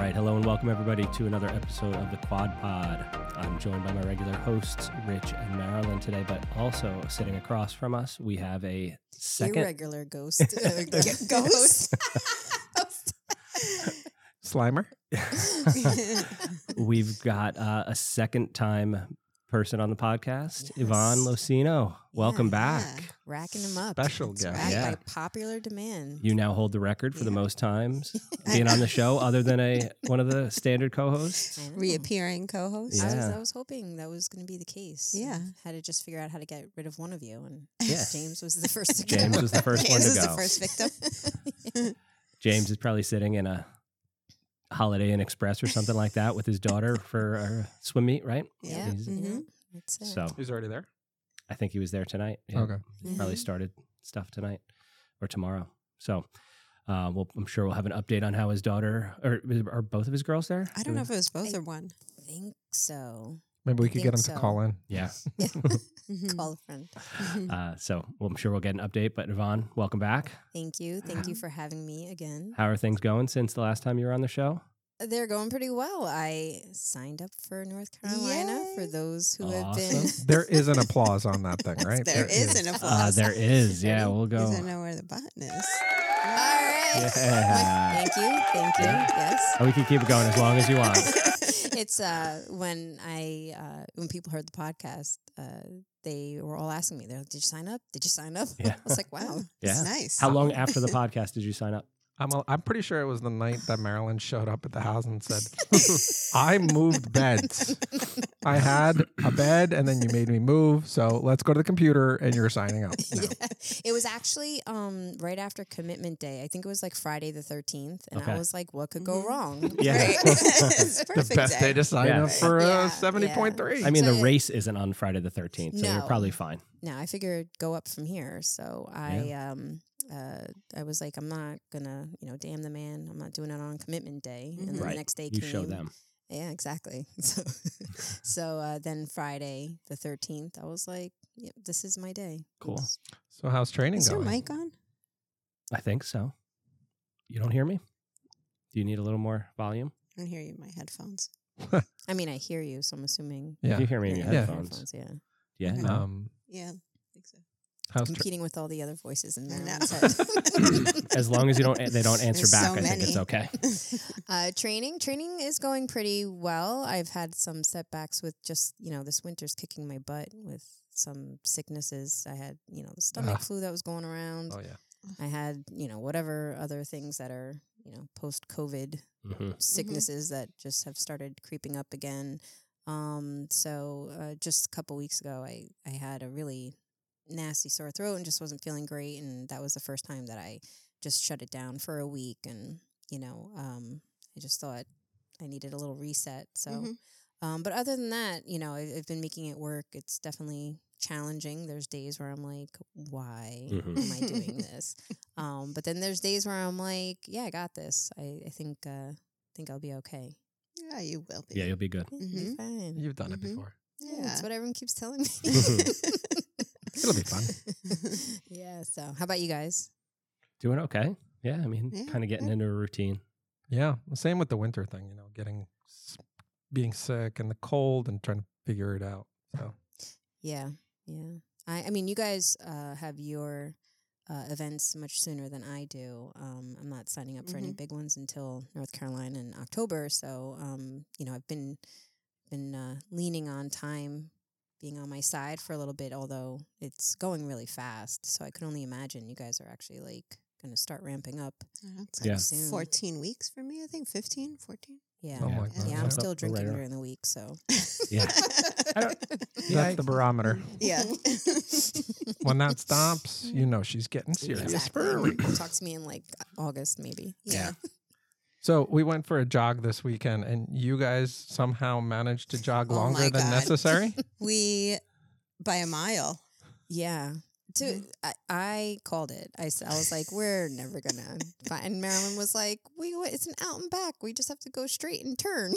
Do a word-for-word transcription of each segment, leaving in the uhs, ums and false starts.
right, hello and welcome everybody to another episode of the Quad Pod. I'm joined by my regular hosts, Rich and Marilyn, today, but also sitting across from us, we have a second irregular ghost. Uh, ghost. Slimer. We've got uh, a second time person on the podcast, yes. Yvonne Locino. Welcome yeah, back. Yeah. Racking them up. Special it's guest. Yeah. By popular demand. You now hold the record for yeah. the most times being on the show other than a one of the standard co-hosts. Reappearing co-hosts. Yeah. I, was, I was hoping that was going to be the case. Yeah. I had to just figure out how to get rid of one of you, and yeah. James was the first to go. James was the first one to go. James was the first victim. yeah. James is probably sitting in a Holiday Inn Express or something like that with his daughter for a swim meet, right? Yeah. Mm-hmm. That's it. So he's already there? I think he was there tonight. Yeah. Okay. Mm-hmm. Probably started stuff tonight or tomorrow. So uh, we'll, I'm sure we'll have an update on how his daughter, or are both of his girls there? I don't know if it was both I or one. I think so. Maybe we I could get him so. to call in. Yeah. yeah. Call a friend. uh, so well, I'm sure we'll get an update, but Yvonne, welcome back. Thank you. Thank you for having me again. How are things going since the last time you were on the show? They're going pretty well. I signed up for North Carolina Yay. for those who awesome. have been. There is an applause on that thing, right? there, there is, is an applause. Uh, there is. Yeah, we'll go. Because I know where the button is. All right. Yeah. Thank you. Thank you. Yeah. Yes. Oh, we can keep it going as long as you want. It's uh, when I uh, when people heard the podcast, uh, they were all asking me, they're like, did you sign up? Did you sign up? Yeah. I was like, wow, yeah. That's nice. How long after the podcast did you sign up? I'm a, I'm pretty sure it was the night that Marilyn showed up at the house and said, I moved beds. I had a bed and then you made me move. So let's go to the computer and you're signing up. Yeah. It was actually um, right after Commitment Day. I think it was like Friday the thirteenth. And okay. I was like, what could go wrong? Yeah. Right? It's perfect the best day, day to sign yeah. up for yeah, seventy point three. Yeah. I mean, so the it, race isn't on Friday the thirteenth. So no, you're probably fine. No, I figured go up from here. So I... Yeah. um. Uh, I was like, I'm not gonna, you know, damn the man. I'm not doing it on Commitment Day. Mm-hmm. And then right. the next day you came. You show them. Yeah, exactly. So, so uh, then Friday the thirteenth, I was like, yep, this is my day. Cool. It's, so how's training is going? Is your mic on? I think so. You don't hear me? Do you need a little more volume? I don't hear you in my headphones. I mean, I hear you, so I'm assuming. Yeah. You hear me in your yeah. headphones. Yeah. Yeah. Yeah. Um, yeah. I think so. How's competing tra- with all the other voices in there now. As long as you don't, they don't answer There's back. So I many. think it's okay. Uh, training, training is going pretty well. I've had some setbacks with just, you know, this winter's kicking my butt with some sicknesses. I had, you know, the stomach uh, flu that was going around. Oh yeah. I had, you know, whatever other things that are, you know, post-COVID mm-hmm. sicknesses mm-hmm. that just have started creeping up again. Um, so uh, just a couple weeks ago, I I had a really nasty sore throat and just wasn't feeling great, and that was the first time that I just shut it down for a week, and you know um I just thought I needed a little reset, so mm-hmm. um but other than that, you know I, I've been making it work. It's definitely challenging. There's days where I'm like, why mm-hmm. am I doing this? Um but then there's days where I'm like, yeah, I got this. I, I think uh think I'll be okay. Yeah, you will be. Yeah, you'll be good. Mm-hmm. You'll be fine. You've done mm-hmm. it before. Yeah, yeah, that's what everyone keeps telling me. It'll be fun. Yeah. So, how about you guys? Doing okay. Yeah. I mean, yeah, kind of getting yeah. into a routine. Yeah. Well, same with the winter thing. You know, getting, being sick and the cold and trying to figure it out. So. Yeah. Yeah. I. I mean, you guys uh, have your uh, events much sooner than I do. Um, I'm not signing up mm-hmm. for any big ones until North Carolina in October. So, um, you know, I've been been uh, leaning on time being on my side for a little bit, although it's going really fast. So I can only imagine you guys are actually like going to start ramping up. It's like yeah. soon. fourteen weeks for me, I think. fifteen, fourteen Yeah. Oh yeah. yeah, I'm yeah. still drinking right during the week, so. Yeah. I don't, yeah. That's the barometer. Yeah. When that stops, you know she's getting serious. Exactly. Talk to me in like August, maybe. Yeah. yeah. So we went for a jog this weekend, and you guys somehow managed to jog longer oh than God. necessary? We, by a mile. Yeah. Dude, I, I called it. I, I was like, we're never going to find. And Marilyn was like, we it's an out and back. We just have to go straight and turn.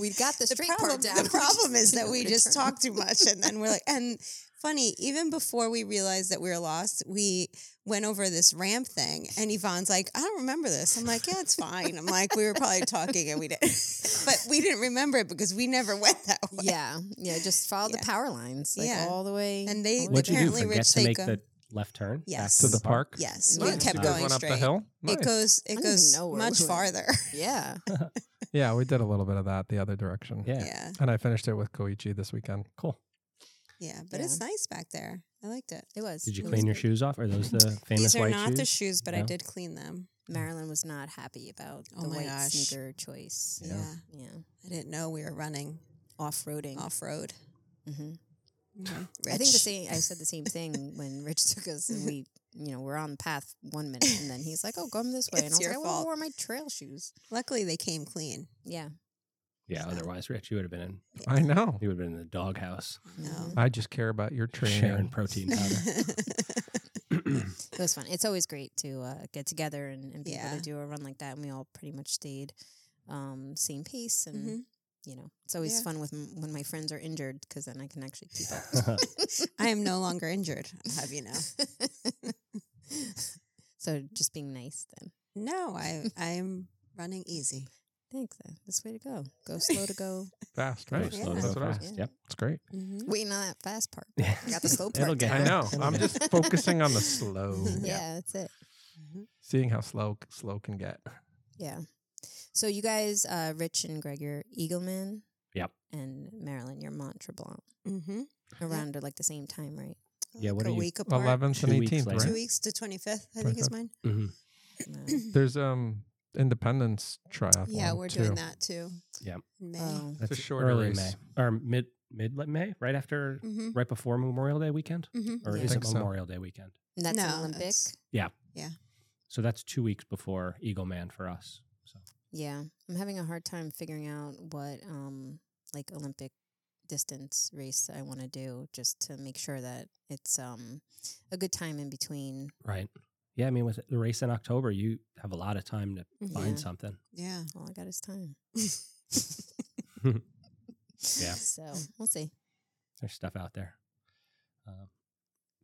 We've got the straight the problem, part down. The problem is that we just turn. talk too much, and then we're like, and funny, even before we realized that we were lost, we went over this ramp thing, and Yvonne's like, I don't remember this. I'm like, yeah, it's fine. I'm like, we were probably talking, and we didn't. But we didn't remember it because we never went that way. Yeah, yeah, just follow yeah. the power lines, like, yeah. all the way. And they What'd apparently you do, forget to make the left turn yes. back to the park? Yes, we yeah. kept going up straight. The hill? Nice. It goes, it goes much we farther. Yeah. Yeah, we did a little bit of that the other direction. Yeah. yeah. And I finished it with Koichi this weekend. Cool. Yeah, but yeah. it's nice back there. I liked it. It was. Did you clean your great. shoes off? Are those the famous white shoes? These are not shoes? the shoes, but no? I did clean them. Marilyn was not happy about oh the white gosh. sneaker choice. Yeah. yeah. Yeah. I didn't know we were running. Off-roading. Off-road. Mm-hmm. Mm-hmm. I think the same. I said the same thing when Rich took us and we... You know, we're on the path one minute, and then he's like, oh, come this way. It's and I was your like, fault. I wore my trail shoes. Luckily, they came clean. Yeah. Yeah, so. Otherwise, Rich, you would have been in. Yeah. I know. You would have been in the doghouse. No. I just care about your training. Sharing protein powder. It was fun. It's always great to uh, get together and, and be yeah. able to do a run like that, and we all pretty much stayed um, same pace, and... Mm-hmm. You know, it's always yeah. fun with m- when my friends are injured, because then I can actually keep up. I am no longer injured, I'll have you know. So just being nice then. No, I I'm running easy. Thanks. Uh, that's the way to go. Go slow to go fast, right? Go yeah. slow to go fast. Yeah. Yep, it's great. Mm-hmm. Waiting on that fast part. Yeah. I got the slow part. It'll get I know. I'm just focusing on the slow. Yeah, yeah. That's it. Mm-hmm. Seeing how slow slow can get. Yeah. So you guys, uh, Rich and Greg, you're Eagleman. Yep. And Marilyn, you're Mont-Tremblant. Mm-hmm. Around yep. like the same time, right? Yeah. What like are you? Week apart. eleventh and eighteenth. Right? Two weeks to twenty-fifth. I twenty-fifth. Think is mine. Mm-hmm. No. There's um Independence Triathlon. Yeah, we're too. doing that too. Yeah. May. Oh. That's it's a short early race. May or mid mid May, right after, mm-hmm. right before Memorial Day weekend, mm-hmm. or yeah. is it Memorial so. Day weekend? And that's no, an Olympic. Yeah. Yeah. So that's two weeks before Eagleman for us. So. Yeah, I'm having a hard time figuring out what, um, like, Olympic distance race I want to do, just to make sure that it's um a good time in between. Right. Yeah, I mean, with the race in October, you have a lot of time to yeah. find something. Yeah. All I got is time. Yeah. So, we'll see. There's stuff out there. Uh,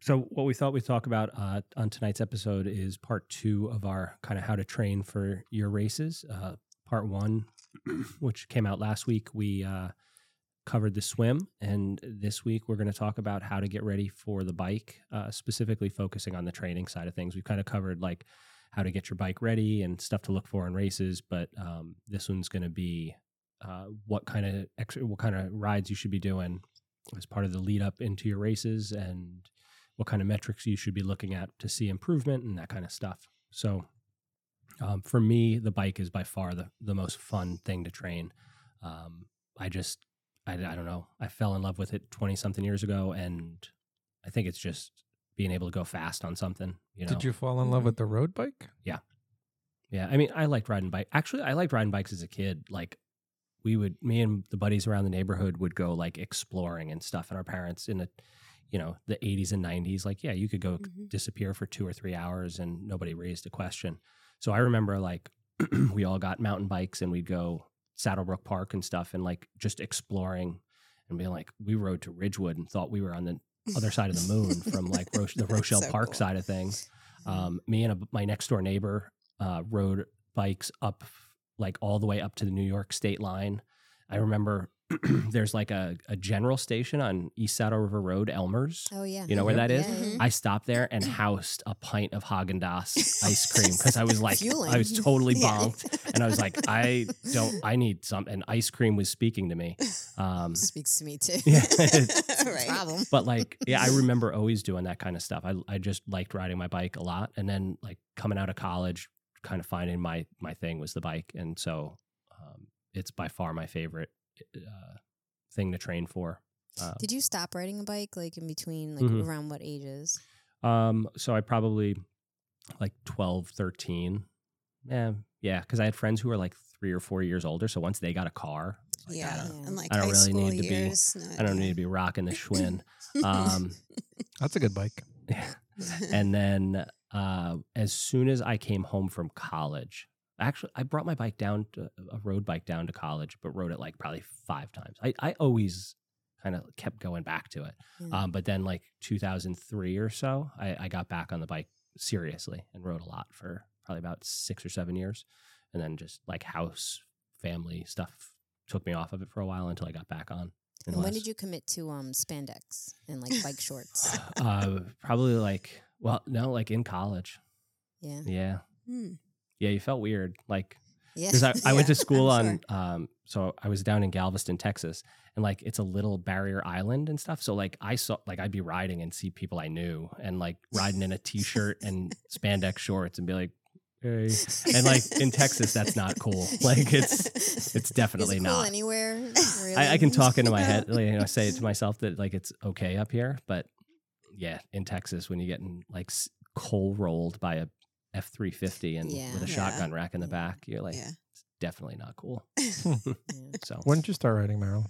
so, what we thought we'd talk about uh, on tonight's episode is part two of our kind of how to train for your races. Uh, part one, which came out last week, we uh, covered the swim. And this week, we're going to talk about how to get ready for the bike, uh, specifically focusing on the training side of things. We've kind of covered like how to get your bike ready and stuff to look for in races. But um, this one's going to be uh, what kind of ex- what kind of rides you should be doing as part of the lead up into your races, and what kind of metrics you should be looking at to see improvement and that kind of stuff. So um, for me, the bike is by far the, the most fun thing to train. Um, I just, I, I don't know, I fell in love with it twenty-something years ago, and I think it's just being able to go fast on something. You know? Did you fall in love with the road bike? Yeah. Yeah, I mean, I liked riding bike. Actually, I liked riding bikes as a kid. Like, we would, me and the buddies around the neighborhood would go, like, exploring and stuff, and our parents in a... you know, the eighties and nineties, like, yeah, you could go mm-hmm. disappear for two or three hours and nobody raised a question. So I remember, like, we all got mountain bikes and we'd go Saddlebrook Park and stuff, and like just exploring and being like, we rode to Ridgewood and thought we were on the other side of the moon from like Ro- the Rochelle so Park cool. side of things. Um, me and a, my next door neighbor uh, rode bikes up like all the way up to the New York state line. I remember there's like a, a general station on East Saddle River Road, Elmer's. Oh, yeah. You know where that is? Yeah, yeah. I stopped there and housed a pint of Haagen-Dazs ice cream because I was like, fueling. I was totally bonked. Yeah. And I was like, I don't, I need something. And ice cream was speaking to me. Um, Speaks to me too. Yeah. Right. Problem. But like, yeah, I remember always doing that kind of stuff. I, I just liked riding my bike a lot. And then like coming out of college, kind of finding my, my thing was the bike. And so um, it's by far my favorite Uh, thing to train for. Um, Did you stop riding a bike like in between, like mm-hmm. around what ages? Um, so I probably like twelve, thirteen. Yeah, yeah, because I had friends who were like three or four years older. So once they got a car, like, yeah, I don't, and like I don't really need to years, be. Not, I don't yeah. need to be rocking the Schwinn. Um, That's a good bike. And then uh, as soon as I came home from college. Actually, I brought my bike down, to, a road bike down to college, but rode it like probably five times. I, I always kind of kept going back to it. Yeah. Um, but then like two thousand three or so, I, I got back on the bike seriously and rode a lot for probably about six or seven years. And then just like house, family stuff took me off of it for a while until I got back on. And when did you commit to um, spandex and like bike shorts? uh, probably like, well, no, like in college. Yeah. Yeah. Hmm. Yeah. You felt weird. Like, yeah. Because I, I yeah. went to school on, sure. um, so I was down in Galveston, Texas, and like it's a little barrier island and stuff. So like I saw, like I'd be riding and see people I knew and like riding in a t-shirt and spandex shorts and be like, hey. And like in Texas, that's not cool. Like it's, it's definitely it's cool not anywhere. Really? I, I can talk into my head, like, you know, say it to myself that like it's okay up here, but yeah, in Texas when you're getting like coal rolled by a F three fifty and yeah. with a shotgun yeah. rack in the back, you're like, yeah. it's definitely not cool. So when did you start riding, Meryl?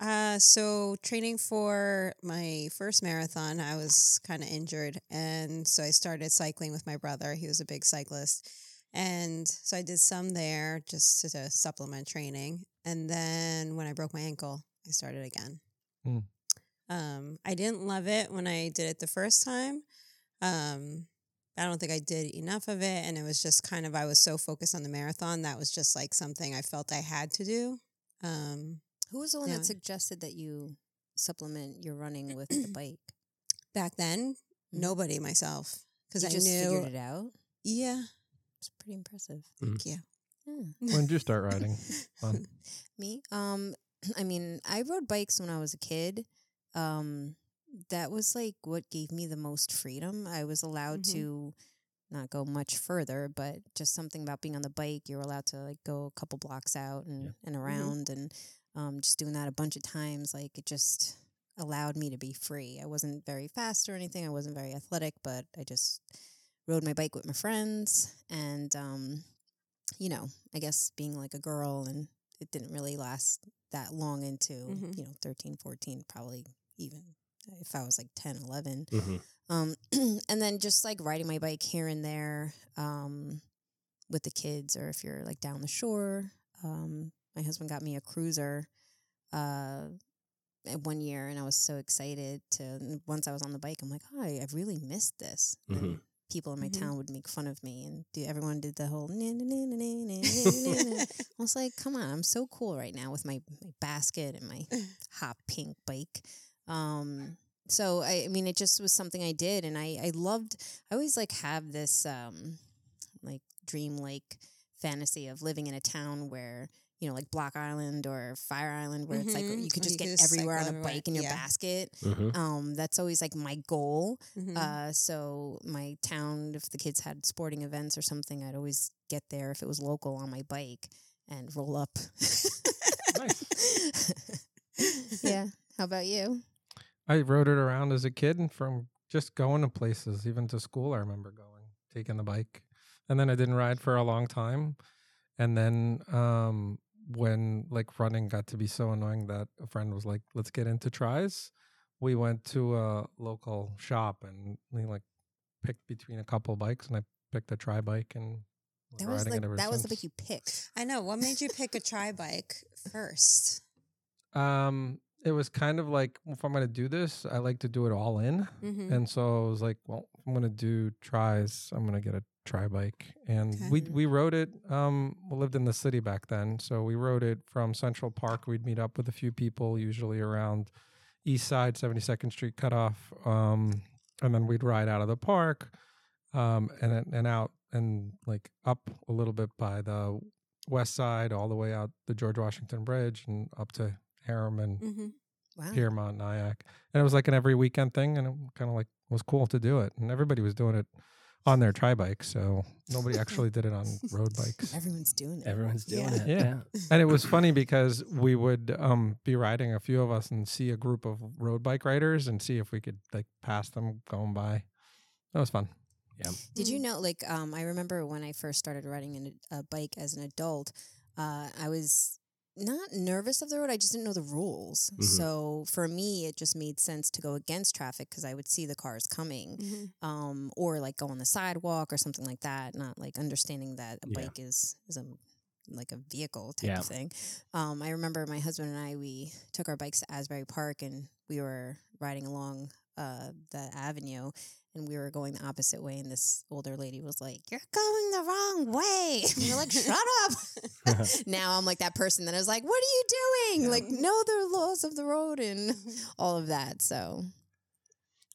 Uh, so training for my first marathon, I was kind of injured. And so I started cycling with my brother. He was a big cyclist. And so I did some there just to, to supplement training. And then when I broke my ankle, I started again. Mm. Um, I didn't love it when I did it the first time. Um, I don't think I did enough of it. And it was just kind of, I was so focused on the marathon. That was just like something I felt I had to do. Um, Who was the one yeah. that suggested that you supplement your running with the bike? Back then, mm-hmm. nobody, myself. Because I just knew, figured it out? Yeah. It's pretty impressive. Mm-hmm. Thank you. Yeah. When did you start riding? Me? Um, I mean, I rode bikes when I was a kid. Um, that was like what gave me the most freedom. I was allowed mm-hmm. to not go much further, but just something about being on the bike. You were allowed to like go a couple blocks out and, yeah. and around mm-hmm. and Um, just doing that a bunch of times, like it just allowed me to be free. I wasn't very fast or anything. I wasn't very athletic, but I just rode my bike with my friends. And, um, you know, I guess being like a girl, and it didn't really last that long into, mm-hmm. you know, thirteen, fourteen, probably even if I was like ten, eleven. Mm-hmm. Um, and then just like riding my bike here and there um, with the kids, or if you're like down the shore. Um, My husband got me a cruiser uh, one year, and I was so excited to, once I was on the bike, I'm like, oh, I, I really missed this. Mm-hmm. And people in my mm-hmm. town would make fun of me, and do, everyone did the whole, na na na na na na na. I was like, come on, I'm so cool right now with my, my basket and my hot pink bike. Um, so, I, I mean, it just was something I did, and I, I loved, I always, like, have this, um, like, dream-like fantasy of living in a town where, you know, like Block Island or Fire Island, where mm-hmm. it's like you could just you get just everywhere on a bike in your yeah. basket. Mm-hmm. Um, that's always like my goal. Mm-hmm. Uh, so my town, if the kids had sporting events or something, I'd always get there if it was local on my bike and roll up. Nice. Yeah. How about you? I rode it around as a kid, and from just going to places, even to school, I remember going, taking the bike. And then I didn't ride for a long time. And then um, when like running got to be so annoying that a friend was like, let's get into tries. We went to a local shop and we like picked between a couple bikes, and I picked a tri bike, and that was like, that since. was the bike you picked. I know. What made you pick a tri bike first? Um, it was kind of like, if I'm going to do this, I like to do it all in. Mm-hmm. And so I was like, well, I'm going to do tries. I'm going to get a tri bike. And okay. we we rode it. Um, we lived in the city back then. So we rode it from Central Park. We'd meet up with a few people, usually around East Side, seventy-second Street cutoff. Um, and then we'd ride out of the park um, and and out and like up a little bit by the West Side, all the way out the George Washington Bridge and up to Harriman, mm-hmm. wow. Piermont, Nyack. And it was like an every weekend thing. And it kind of like was cool to do it. And everybody was doing it on their tri-bike, so nobody actually did it on road bikes. Everyone's doing it. Everyone's doing yeah. it. Yeah. yeah. And it was funny because we would um, be riding, a few of us, and see a group of road bike riders and see if we could like pass them going by. That was fun. Yeah. Did you know, like, um, I remember when I first started riding in a, a bike as an adult, uh, I was not nervous of the road. I just didn't know the rules. Mm-hmm. So for me, it just made sense to go against traffic because I would see the cars coming, mm-hmm. um, or like go on the sidewalk or something like that. Not like understanding that a yeah. bike is is a like a vehicle type yeah. of thing. Um, I remember my husband and I, we took our bikes to Asbury Park and we were riding along uh, the avenue and we were going the opposite way. And this older lady was like, "You're going the wrong way." And you're like, "Shut up." Now I'm like that person that is like, "What are you doing?" Yeah. Like, know the laws of the road and all of that. So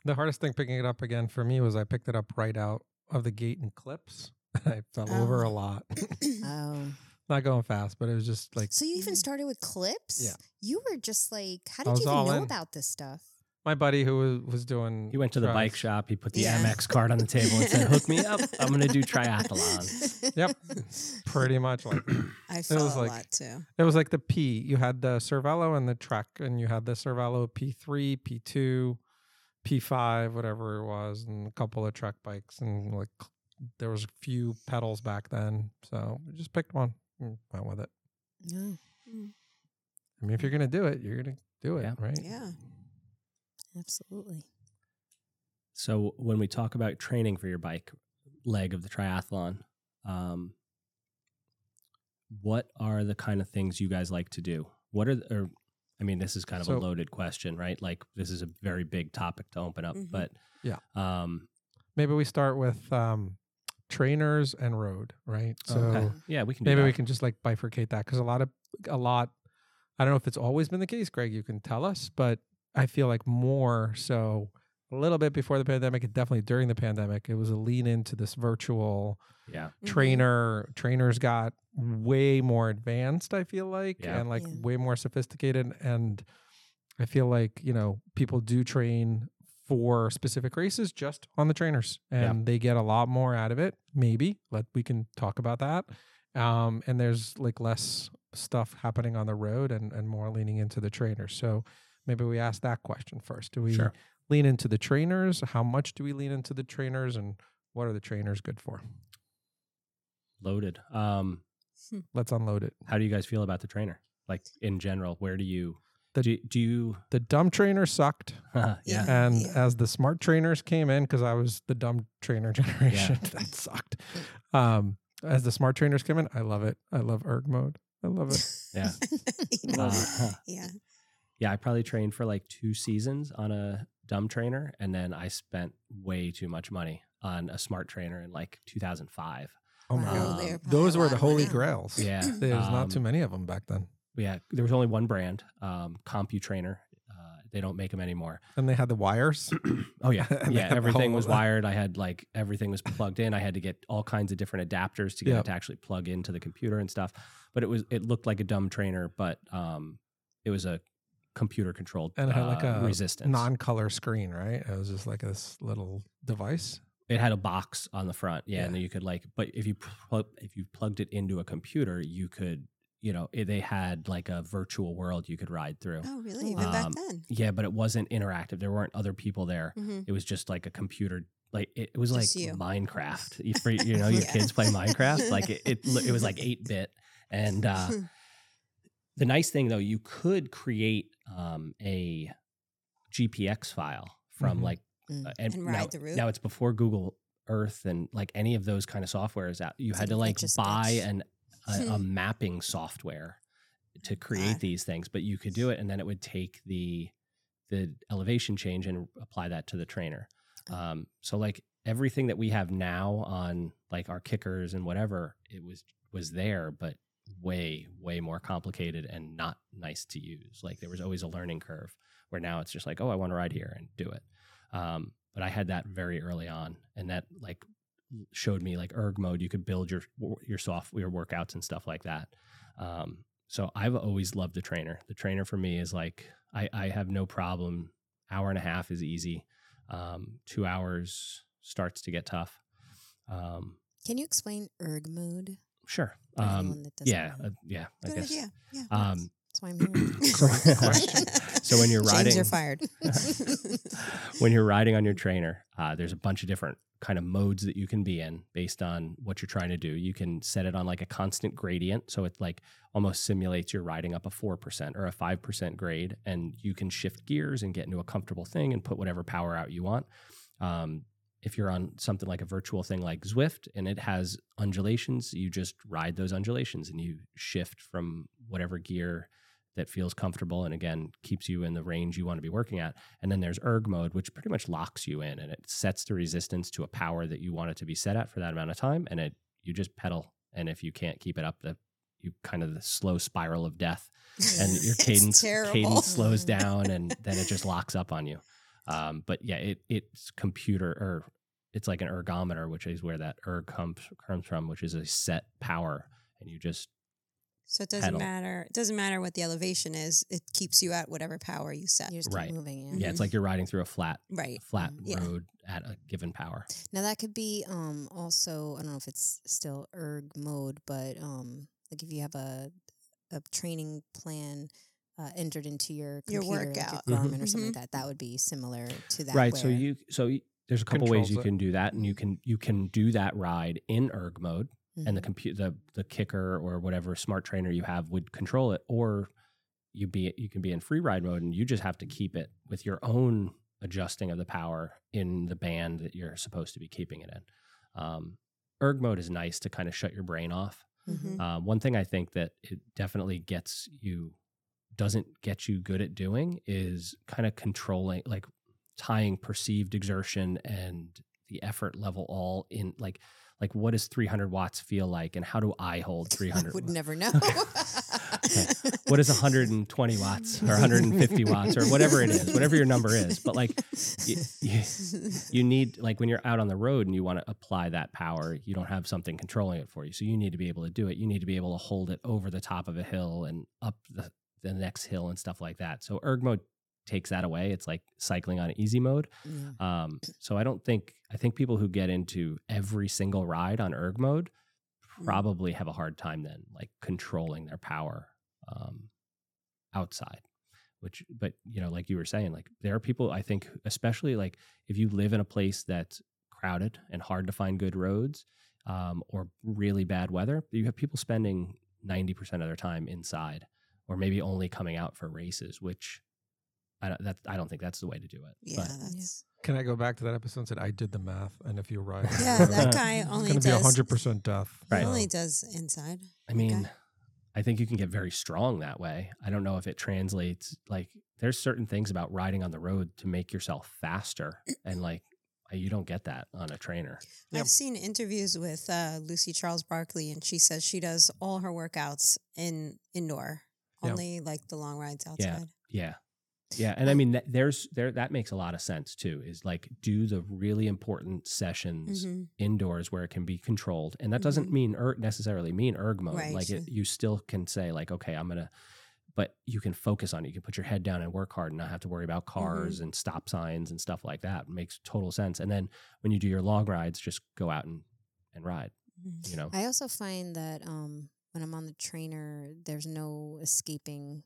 the hardest thing picking it up again for me was I picked it up right out of the gate in clips. I fell oh. over a lot. Oh. Not going fast, but it was just like. So you even started with clips? Yeah. You were just like, how did you even know in. about this stuff? My buddy who was, was doing. He went to the bike shop. He put the yeah. M X card on the table and said, "Hook me up. I'm going to do triathlon." Yep. Pretty much. Like I fell a like, lot too. It was like the P. You had the Cervelo and the Trek, and you had the Cervelo P three, P two, P five, whatever it was, and a couple of Trek bikes and like. There was a few pedals back then, so we just picked one and went with it. Yeah. I mean, if you're going to do it, you're going to do it, yeah. right? Yeah, absolutely. So when we talk about training for your bike leg of the triathlon, um, what are the kind of things you guys like to do? What are, the, or, I mean, this is kind of so, a loaded question, right? Like this is a very big topic to open up, mm-hmm. but yeah, um, maybe we start with... Um, trainers and road, right? So okay. yeah, we can maybe do that. We can just like bifurcate that because a lot of a lot. I don't know if it's always been the case, Greg. You can tell us, but I feel like more so a little bit before the pandemic, and definitely during the pandemic, it was a lean into this virtual. Yeah, trainer mm-hmm. trainers got way more advanced. I feel like yeah. and like yeah. way more sophisticated, and I feel like you know people do train for specific races just on the trainers and yeah. they get a lot more out of it. Maybe let we can talk about that. Um, and there's like less stuff happening on the road and, and more leaning into the trainers. So maybe we ask that question first. Do we sure. lean into the trainers? How much do we lean into the trainers and what are the trainers good for? Loaded. Um, let's unload it. How do you guys feel about the trainer? Like in general, where do you, The, do, you, do you the dumb trainer sucked, yeah. and yeah. as the smart trainers came in, because I was the dumb trainer generation, yeah. that sucked. Um, as the smart trainers came in, I love it. I love erg mode. I love it. Yeah, uh, huh. yeah, yeah. I probably trained for like two seasons on a dumb trainer, and then I spent way too much money on a smart trainer in like two thousand five. Oh my wow. god, um, those were the holy grails. Yeah, there's um, not too many of them back then. Yeah, there was only one brand, um, CompuTrainer. Uh, they don't make them anymore. And they had the wires? Oh, yeah. Yeah, everything was wired. I had, like, everything was plugged in. I had to get all kinds of different adapters to get yep. it to actually plug into the computer and stuff. But it was it looked like a dumb trainer, but um, it was a computer-controlled resistance. And it had, uh, like, a resistance. non-color screen, right? It was just, like, this little device. It had a box on the front, yeah, yeah. and then you could, like... But if you pl- if you plugged it into a computer, you could... You know, it, they had like a virtual world you could ride through. Oh, really? Even um, back then? Yeah, but it wasn't interactive. There weren't other people there. Mm-hmm. It was just like a computer. Like it, it was just like you. Minecraft. You, free, you know, your yeah. kids play Minecraft. Like it, it, it was like eight bit. And uh, the nice thing though, you could create um, a G P X file from mm-hmm. like mm-hmm. Uh, and, and ride now, the route. Now it's before Google Earth and like any of those kind of software is out. You so had to like buy does. an A, a mapping software to create these things, but you could do it, and then it would take the the elevation change and apply that to the trainer. Um, so, like everything that we have now on like our kickers and whatever, it was was there, but way way more complicated and not nice to use. Like there was always a learning curve. Where now it's just like, oh, I want to ride here and do it. Um, but I had that very early on, and that like. Showed me like erg mode. You could build your your soft your workouts and stuff like that. Um, so I've always loved the trainer. The trainer for me is like I, I have no problem. Hour and a half is easy. Um, two hours starts to get tough. Um, Can you explain erg mode? Sure. Um, that yeah, uh, yeah. Good I guess. idea. Yeah. Um, nice. That's why I'm here. So when you're riding, James, you're fired. When you're riding on your trainer, uh, there's a bunch of different kind of modes that you can be in based on what you're trying to do. You can set it on like a constant gradient. So it like almost simulates you're riding up a four percent or a five percent grade, and you can shift gears and get into a comfortable thing and put whatever power out you want. Um, if you're on something like a virtual thing like Zwift and it has undulations, you just ride those undulations and you shift from whatever gear that feels comfortable and, again, keeps you in the range you want to be working at. And then there's erg mode, which pretty much locks you in, and it sets the resistance to a power that you want it to be set at for that amount of time, and it you just pedal. And if you can't keep it up, the, you kind of the slow spiral of death, and your cadence cadence slows down, and then it just locks up on you. Um, but, yeah, it it's computer or it's like an ergometer, which is where that erg comes, comes from, which is a set power, and you just So it doesn't pedal. matter. It doesn't matter what the elevation is. It keeps you at whatever power you set. You just right. keep moving in. Yeah, it's like you're riding through a flat, right. flat yeah. road at a given power. Now that could be um, also, I don't know if it's still erg mode, but um, like if you have a a training plan uh, entered into your computer, your workout, like your Garmin mm-hmm. or something mm-hmm. like that, that would be similar to that. Right. So you so you, there's a couple ways you it. can do that, and you can you can do that ride in erg mode. Mm-hmm. And the compu- the the Kicker or whatever smart trainer you have would control it, or you be you can be in free ride mode, and you just have to keep it with your own adjusting of the power in the band that you're supposed to be keeping it in. Um, erg mode is nice to kind of shut your brain off. Mm-hmm. Uh, one thing I think that it definitely gets you doesn't get you good at doing is kind of controlling, like tying perceived exertion and the effort level all in, like. Like, what does three hundred watts feel like, and how do I hold three hundred? I would watts? never know. Okay. Okay. What is one hundred twenty watts or one hundred fifty watts or whatever it is, whatever your number is? But, like, you, you, you need, like, when you're out on the road and you want to apply that power, you don't have something controlling it for you. So you need to be able to do it. You need to be able to hold it over the top of a hill and up the, the next hill and stuff like that. So erg mode takes that away. It's like cycling on easy mode. Yeah. Um, so I don't think, I think people who get into every single ride on erg mode probably have a hard time then like controlling their power um, outside, which, but you know, like you were saying, like there are people I think, especially like if you live in a place that's crowded and hard to find good roads um, or really bad weather, you have people spending ninety percent of their time inside or maybe only coming out for races, which I don't, that, I don't think that's the way to do it. Yeah, but. That's... Can I go back to that episode and said, I did the math, and if you're right. Yeah, that guy only does. It's going to be one hundred percent death. He right. only does inside. I mean, guy. I think you can get very strong that way. I don't know if it translates. Like, there's certain things about riding on the road to make yourself faster, and like, you don't get that on a trainer. I've yep. seen interviews with uh, Lucy Charles Barkley, and she says she does all her workouts in indoor, only yep. like the long rides outside. Yeah, yeah. Yeah, and I mean, th- there's there that makes a lot of sense too. Is like do the really important sessions mm-hmm. indoors where it can be controlled, and that mm-hmm. doesn't mean er- necessarily mean erg mode. Right. Like it, you still can say like, okay, I'm gonna, but you can focus on it. You can put your head down and work hard, and not have to worry about cars mm-hmm. and stop signs and stuff like that. It makes total sense. And then when you do your long rides, just go out and and ride. Mm-hmm. You know, I also find that um, when I'm on the trainer, there's no escaping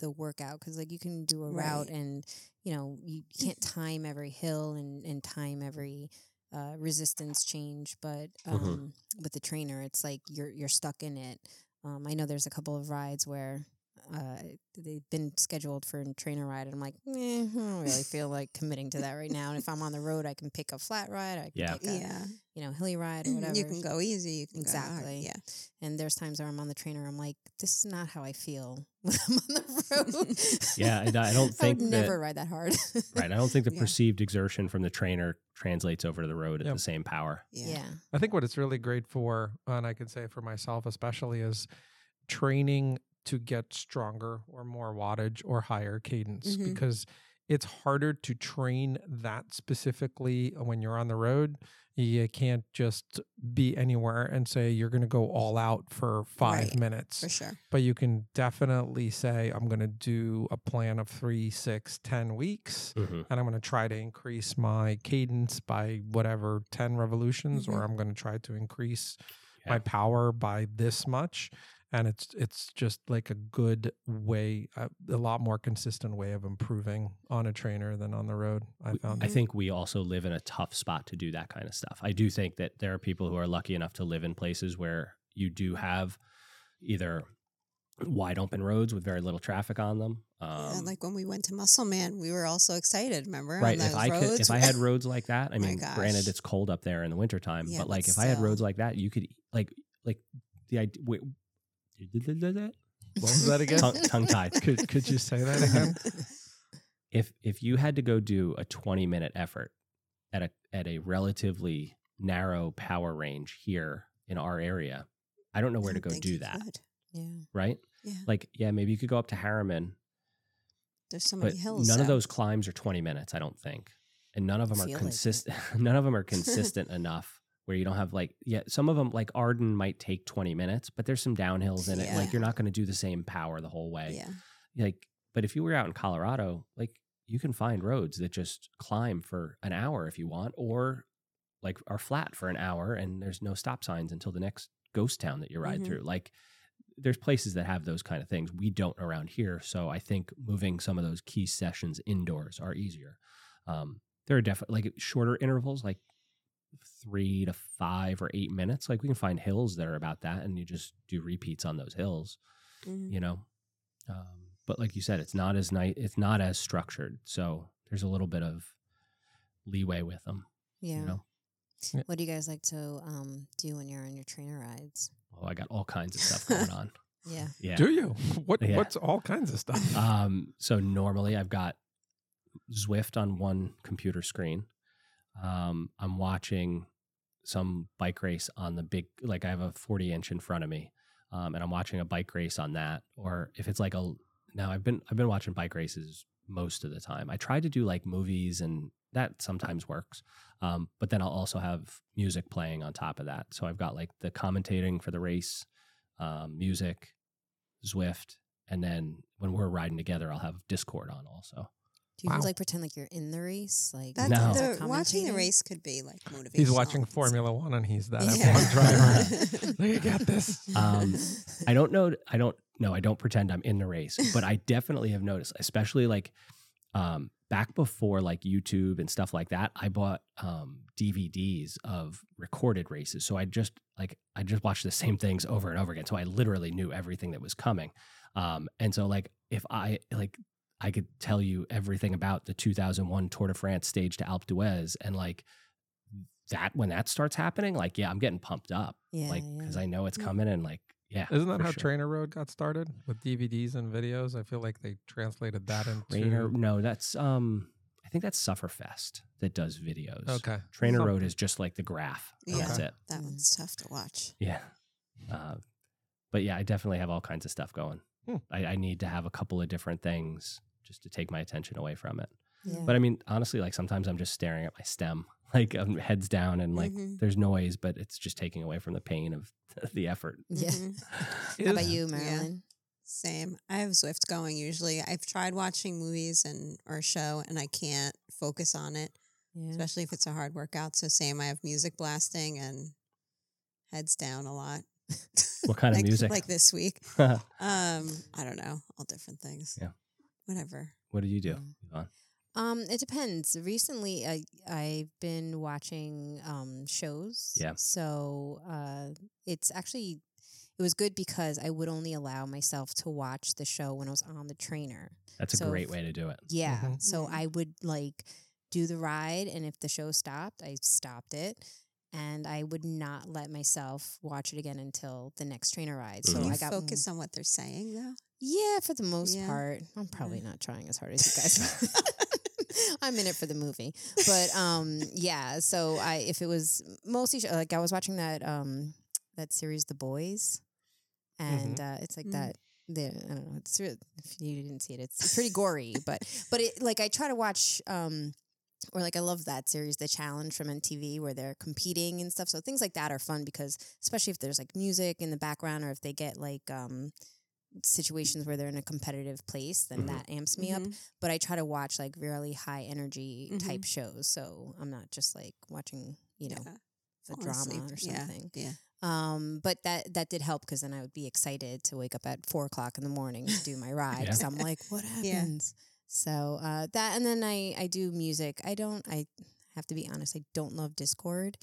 the workout, because like you can do a route right. and you know you can't time every hill and, and time every uh, resistance change, but um, mm-hmm. with the trainer it's like you're you're stuck in it. Um, I know there's a couple of rides where uh, they've been scheduled for a trainer ride, and I'm like, eh, I don't really feel like committing to that right now. And if I'm on the road, I can pick a flat ride, I can yeah. pick a yeah. you know hilly ride or whatever. You can go easy, you can exactly. go hard, yeah. And there's times where I'm on the trainer, I'm like, this is not how I feel when I'm on the road. yeah, and I don't think I would that, never ride that hard. right, I don't think the yeah. perceived exertion from the trainer translates over to the road yep. at the same power. Yeah. yeah, I think what it's really great for, and I can say for myself especially, is training to get stronger or more wattage or higher cadence mm-hmm. because it's harder to train that specifically when you're on the road. You can't just be anywhere and say you're going to go all out for five right, minutes. For sure. But you can definitely say, I'm going to do a plan of three, six, ten weeks, mm-hmm. and I'm going to try to increase my cadence by whatever, ten revolutions, mm-hmm. or I'm going to try to increase yeah. my power by this much. And it's it's just like a good way, a, a lot more consistent way of improving on a trainer than on the road, I found. I think we also live in a tough spot to do that kind of stuff. I do think that there are people who are lucky enough to live in places where you do have either wide open roads with very little traffic on them, Um, yeah, like when we went to Muscle Man, we were all so excited, remember? Right. If I could, if I had roads like that, I mean, granted it's cold up there in the wintertime, yeah, but like but if still. I had roads like that, you could like, like the idea, wait, what was that again? Tongue, tongue tied. could, could you say that again? If, if you had to go do a twenty minute effort at a, at a relatively narrow power range here in our area, I don't know where I to go do that. Could. Yeah. Right. Yeah. Like, yeah, maybe you could go up to Harriman. There's so many but hills. None out. of those climbs are twenty minutes, I don't think. And none of them are consistent. Like none of them are consistent enough where you don't have like, yeah, some of them like Arden might take twenty minutes, but there's some downhills in yeah. it. Like you're not going to do the same power the whole way. Yeah. Like, but if you were out in Colorado, like you can find roads that just climb for an hour if you want, or like are flat for an hour and there's no stop signs until the next ghost town that you ride mm-hmm. through. Like, there's places that have those kind of things. We don't around here. So I think moving some of those key sessions indoors are easier. Um, there are definitely like shorter intervals, like three to five or eight minutes. Like we can find hills that are about that and you just do repeats on those hills, mm-hmm. you know? Um, but like you said, it's not as nice. It's not as structured. So there's a little bit of leeway with them. Yeah. You know? What do you guys like to um, do when you're on your trainer rides? Oh, I got all kinds of stuff going on. yeah. yeah. Do you? What? Yeah. What's all kinds of stuff? Um, so normally I've got Zwift on one computer screen. Um, I'm watching some bike race on the big, like I have a forty inch in front of me, um, and I'm watching a bike race on that. Or if it's like a, now I've been, I've been watching bike races most of the time. I try to do like movies and that sometimes works. Um, but then I'll also have music playing on top of that. So I've got like the commentating for the race, um, music, Zwift. And then when we're riding together, I'll have Discord on also. Do you wow. like pretend like you're in the race? Like that's no. the, watching the race could be like motivational. He's watching Formula One and he's that yeah. F one driver. Look, I got this. Um, I don't know. I don't know. I don't pretend I'm in the race, but I definitely have noticed, especially like, um, back before like YouTube and stuff like that, I bought um, D V Ds of recorded races. So I just like, I just watched the same things over and over again. So I literally knew everything that was coming. Um, and so like, if I like, I could tell you everything about the two thousand one Tour de France stage to Alpe d'Huez. And like that, when that starts happening, like, yeah, I'm getting pumped up. Yeah, like, yeah. cause I know it's coming and like, yeah. Isn't that how sure. Trainer Road got started with D V Ds and videos? I feel like they translated that into Trainer, no, that's um I think that's Sufferfest that does videos. Okay. Trainer Something. Road is just like the graph. Yeah. That's it. That one's tough to watch. Yeah. Uh, but yeah, I definitely have all kinds of stuff going. Hmm. I, I need to have a couple of different things just to take my attention away from it. Yeah. But I mean, honestly, like sometimes I'm just staring at my stem, like I'm heads down and like mm-hmm. there's noise, but it's just taking away from the pain of the effort. Yeah. Mm-hmm. How about you, Marilyn? Yeah. Same. I have Zwift going usually. I've tried watching movies and or a show and I can't focus on it, yeah. especially if it's a hard workout. So same, I have music blasting and heads down a lot. What kind like, of music? Like this week. um, I don't know. All different things. Yeah. Whatever. What do you do, Yvonne? Um, Um, it depends. Recently, I, I've been watching um, shows. Yeah. So uh, it's actually, it was good because I would only allow myself to watch the show when I was on the trainer. That's so a great if, way to do it. Yeah. Mm-hmm. So I would like do the ride, and if the show stopped, I stopped it. And I would not let myself watch it again until the next trainer ride. Mm-hmm. So you I got focus m- on what they're saying, though? Yeah, for the most yeah. part. I'm probably yeah. not trying as hard as you guys. I'm in it for the movie, but um, yeah. So I, if it was mostly show, like I was watching that um, that series, The Boys, and mm-hmm. uh, it's like mm-hmm. that. The, I don't know. It's really, if you didn't see it, it's pretty gory, but but it, like I try to watch. Um, Or like I love that series, The Challenge from M T V, where they're competing and stuff. So things like that are fun because especially if there's like music in the background or if they get like um, situations where they're in a competitive place, then mm-hmm. that amps me mm-hmm. up. But I try to watch like really high energy mm-hmm. type shows. So I'm not just like watching, you know, yeah. the I'll drama sleep. Or something. Yeah. yeah. Um, but that, that did help because then I would be excited to wake up at four o'clock in the morning to do my ride. Because yeah. I'm like, what happens? Yeah. So uh, that, and then I, I do music. I don't, I have to be honest, I don't love Discord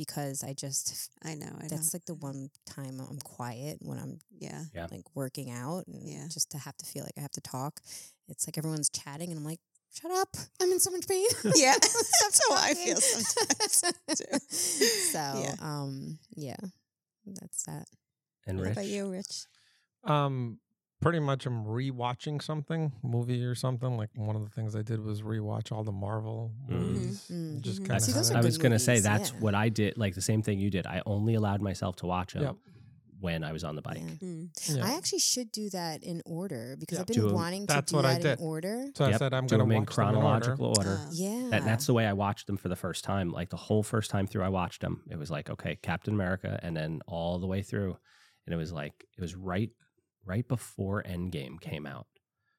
because I just, I know, I that's know. like the one time I'm quiet when I'm yeah. yeah. like working out and yeah. just to have to feel like I have to talk. It's like everyone's chatting and I'm like, shut up. I'm in so much pain. Yeah. That's how I feel sometimes too. So, yeah. um, yeah, that's that. And Rich? What about you, Rich? Um, pretty much I'm rewatching something, movie or something. Like one of the things I did was rewatch all the Marvel movies. Mm-hmm. Mm-hmm. Just kind of. I was going to say that's yeah. what I did. Like the same thing you did. I only allowed myself to watch them. Yep. When I was on the bike. Yeah. Mm. Yeah. I actually should do that in order because yeah. I've been do wanting them. to that's do what that I did. in order. So yep. I said I'm going to watch in chronological order. order. Uh, yeah. That, that's the way I watched them for the first time. Like the whole first time through I watched them, it was like, okay, Captain America, and then all the way through. And it was like, it was right right before Endgame came out.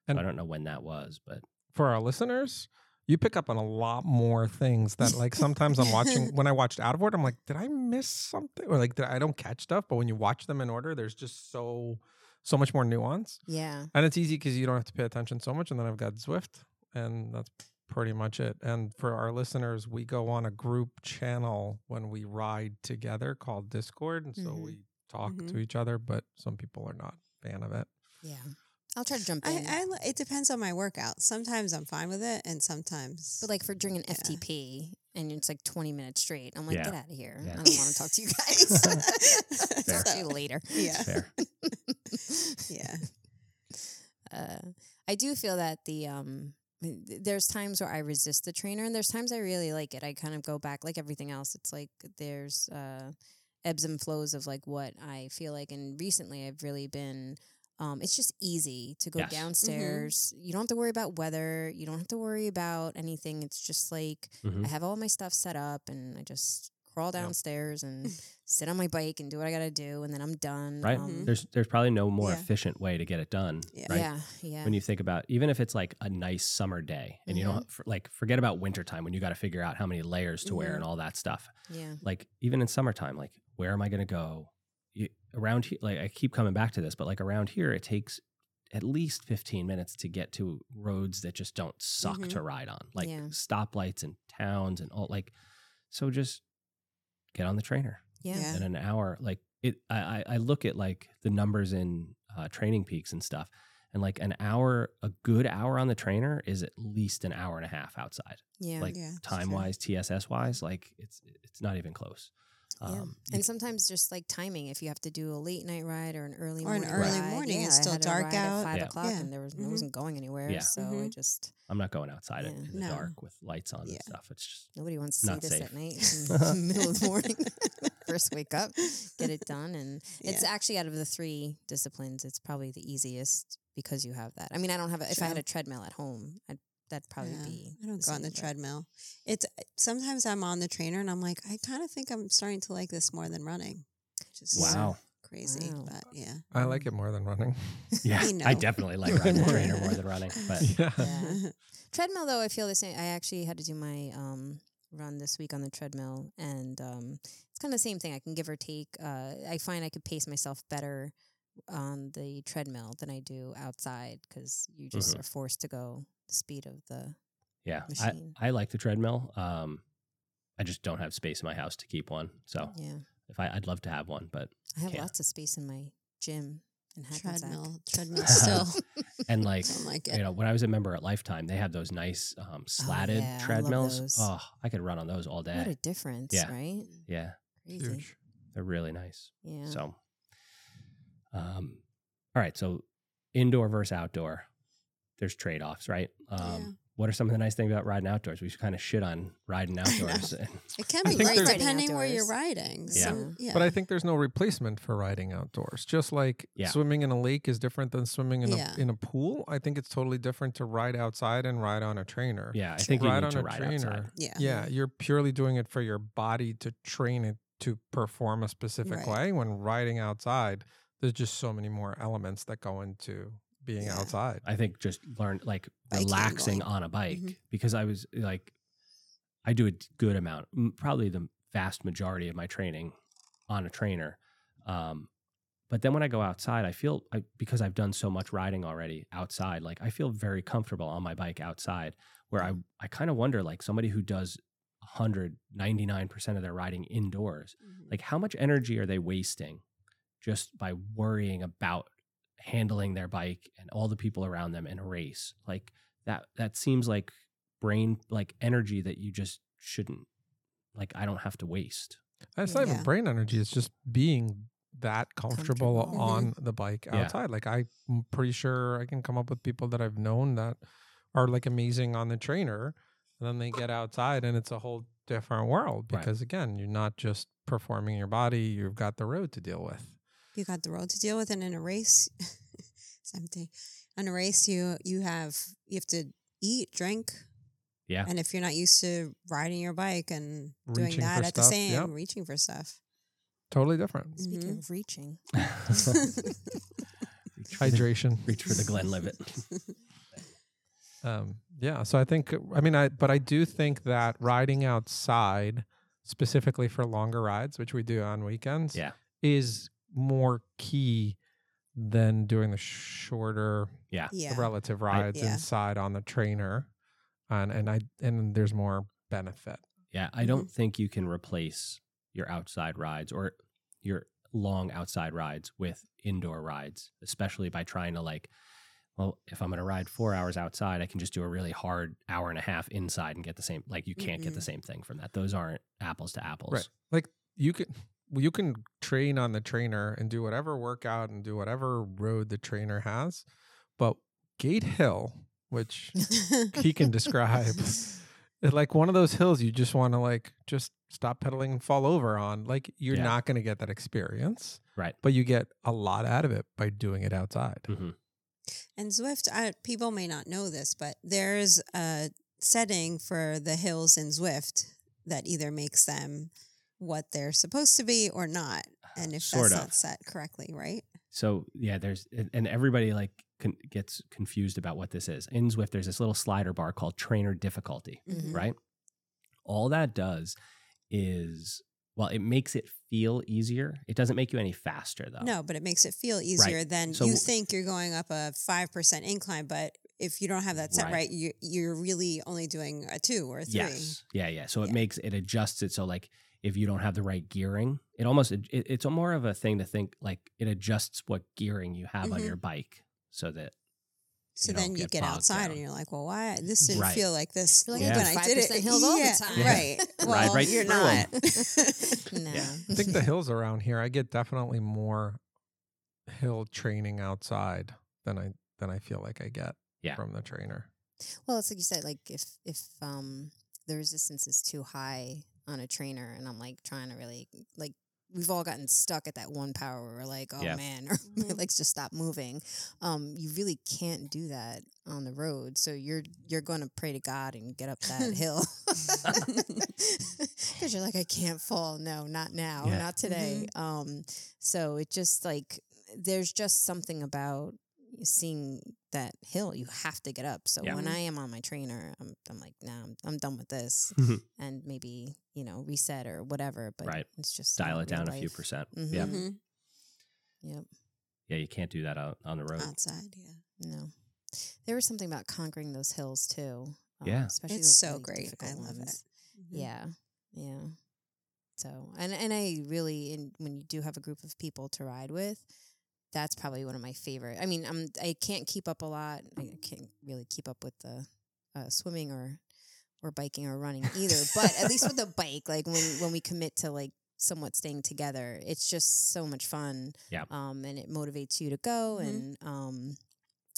And so I don't know when that was, but... For our listeners... You pick up on a lot more things that, like, sometimes I'm watching, when I watched Out of Order, I'm like, did I miss something? Or, like, did I, I don't catch stuff. But when you watch them in order, there's just so, so much more nuance. Yeah. And it's easy because you don't have to pay attention so much. And then I've got Zwift, and that's pretty much it. And for our listeners, we go on a group channel when we ride together called Discord. And so mm-hmm. we talk mm-hmm. to each other, but some people are not a fan of it. Yeah. I'll try to jump in. I, I, it depends on my workout. Sometimes I'm fine with it, and sometimes... But, like, for doing an yeah. F T P, and it's, like, twenty minutes straight, I'm like, yeah. get out of here. Yeah. I don't want to talk to you guys. Talk to you later. Yeah. Fair. yeah. Uh, I do feel that the... um. There's times where I resist the trainer, and there's times I really like it. I kind of go back, like everything else. It's like there's uh, ebbs and flows of, like, what I feel like. And recently I've really been... Um, it's just easy to go yes. downstairs. Mm-hmm. You don't have to worry about weather. You don't have to worry about anything. It's just like mm-hmm. I have all my stuff set up and I just crawl downstairs yep. and sit on my bike and do what I got to do. And then I'm done. Right. Um, there's there's probably no more yeah. efficient way to get it done. Yeah. Right? yeah. Yeah. When you think about, even if it's like a nice summer day and mm-hmm. you don't for, like forget about wintertime when you got to figure out how many layers to mm-hmm. wear and all that stuff. Yeah. Like even in summertime, like where am I going to go? You, around here, like I keep coming back to this, but like around here, it takes at least fifteen minutes to get to roads that just don't suck mm-hmm. to ride on, like yeah. stoplights and towns and all. Like, so just get on the trainer. Yeah. yeah. In an hour, like it, I, I look at like the numbers in uh, Training Peaks and stuff, and like an hour, a good hour on the trainer is at least an hour and a half outside. Yeah. Like yeah, time wise, T S S wise, like it's it's not even close. Yeah. Um, and sometimes just like timing, if you have to do a late night ride or an early morning or an early ride, morning, yeah, it's still dark out. At five yeah. o'clock, yeah. and there was mm-hmm. I wasn't going anywhere, yeah. so mm-hmm. I just I'm not going outside yeah. in the no. dark with lights on yeah. and stuff. It's just nobody wants to see this safe. At night in the middle of the morning. First wake up, get it done, and yeah. it's actually out of the three disciplines, it's probably the easiest because you have that. I mean, I don't have a, if sure. I had a treadmill at home, I'd. That'd probably yeah, be. I don't go on the treadmill. It's sometimes I'm on the trainer and I'm like, I kind of think I'm starting to like this more than running. Which is wow, crazy, wow. but yeah, I like it more than running. Yeah, I, I definitely like riding the trainer more than running. But yeah. Yeah. Treadmill though, I feel the same. I actually had to do my um, run this week on the treadmill, and um, it's kind of the same thing. I can give or take. Uh, I find I could pace myself better on the treadmill than I do outside because you just mm-hmm. are forced to go. Speed of the yeah machine. I, I like the treadmill um I just don't have space in my house to keep one, so yeah if I, I'd love to have one, but I have can't. Lots of space in my gym and treadmill treadmill still and like, like you know when I was a member at Lifetime they had those nice um slatted oh, yeah, treadmills I oh I could run on those all day. What a difference yeah. right yeah Crazy. Huge. They're really nice yeah so um all right, so indoor versus outdoor. There's trade-offs, right? Um, yeah. What are some of the nice things about riding outdoors? We kind of shit on riding outdoors. It can be great depending where you're riding. Yeah. So, yeah. But I think there's no replacement for riding outdoors. Just like yeah. swimming in a lake is different than swimming in, yeah. a, in a pool, I think it's totally different to ride outside and ride on a trainer. Yeah, I think ride you need on to ride trainer, outside. Yeah. yeah, you're purely doing it for your body to train it to perform a specific right. way. When riding outside, there's just so many more elements that go into... being yeah. outside. I think just learn like Biking relaxing on a bike mm-hmm. because I was like, I do a good amount, probably the vast majority of my training on a trainer. Um, but then when I go outside, I feel I, because I've done so much riding already outside, like I feel very comfortable on my bike outside where I, I kind of wonder like somebody who does one hundred ninety-nine percent of their riding indoors. Mm-hmm. Like, how much energy are they wasting just by worrying about handling their bike and all the people around them in a race? Like, that that seems like brain, like energy that you just shouldn't, like, I don't have to waste. It's not yeah. even brain energy. It's just being that comfortable, comfortable. on the bike outside. Yeah. Like, I'm pretty sure I can come up with people that I've known that are like amazing on the trainer, and then they get outside and it's a whole different world because right. again, you're not just performing your body, you've got the road to deal with. You got the road to deal with, and in a race, it's empty. In a race, you you have you have to eat, drink. Yeah. And if you're not used to riding your bike and reaching doing that at stuff, the same, yep. reaching for stuff. Totally different. Speaking mm-hmm. of reaching. Hydration. Reach for the Glenlivet. um, yeah. So I think, I mean, I but I do think that riding outside, specifically for longer rides, which we do on weekends, yeah. is more key than doing the shorter yeah. Yeah. relative rides I, yeah. inside on the trainer. And and I and there's more benefit. Yeah, I don't mm-hmm. think you can replace your outside rides or your long outside rides with indoor rides, especially by trying to like, well, if I'm going to ride four hours outside, I can just do a really hard hour and a half inside and get the same. Like, you can't mm-hmm. get the same thing from that. Those aren't apples to apples. Right. Like, you can you can train on the trainer and do whatever workout and do whatever road the trainer has, but Gate Hill, which he can describe. It's like one of those hills you just want to like just stop pedaling and fall over on. Like, you're yeah. not going to get that experience. Right. But you get a lot out of it by doing it outside. Mm-hmm. And Zwift, I, people may not know this, but there's a setting for the hills in Zwift that either makes them what they're supposed to be or not. And if sort that's of. Not set correctly, right? So, yeah, there's, and everybody like, Con- gets confused about what this is. In Zwift, there's this little slider bar called trainer difficulty, mm-hmm. right? All that does is, well, it makes it feel easier. It doesn't make you any faster, though. No, but it makes it feel easier right. than so, you think you're going up a five percent incline, but if you don't have that set right, right you, you're really only doing a two or a three. Yes. Yeah, yeah. So yeah. it makes, it adjusts it. So like, if you don't have the right gearing, it almost, it, it's more of a thing to think, like, it adjusts what gearing you have mm-hmm. on your bike. So that, so you then get you get outside down. And you're like, well, why this didn't right. feel like this like yeah. when I did it hills yeah. all the time, yeah. right? Well, Ride right you're not. no, yeah. I think the hills around here, I get definitely more hill training outside than I than I feel like I get yeah. from the trainer. Well, it's like you said, like if if um, the resistance is too high on a trainer, and I'm like trying to really like. We've all gotten stuck at that one power where we're like, oh, yeah. man, or let's just stop moving. Um, you really can't do that on the road. So you're you're going to pray to God and get up that hill. Because you're like, I can't fall. No, not now. Yeah. Not today. Mm-hmm. Um, so it just like there's just something about seeing that hill. You have to get up. So yeah. when I am on my trainer, I'm, I'm like, no, nah, I'm, I'm done with this. Mm-hmm. And maybe... you know, reset or whatever, but right. it's just dial it down life. A few percent. Mm-hmm. Yeah. Mm-hmm. Yep. Yeah. You can't do that out on the road outside. Yeah. No, there was something about conquering those hills too. Um, yeah. Especially it's so really great. I love ones. It. Mm-hmm. Yeah. Yeah. So, and, and I really, and when you do have a group of people to ride with, that's probably one of my favorite. I mean, I'm, I can't keep up a lot. I can't really keep up with the uh, swimming or, or biking or running either, but at least with a bike, like when, when we commit to like somewhat staying together, it's just so much fun. Yeah. Um, and it motivates you to go. Mm-hmm. And, um,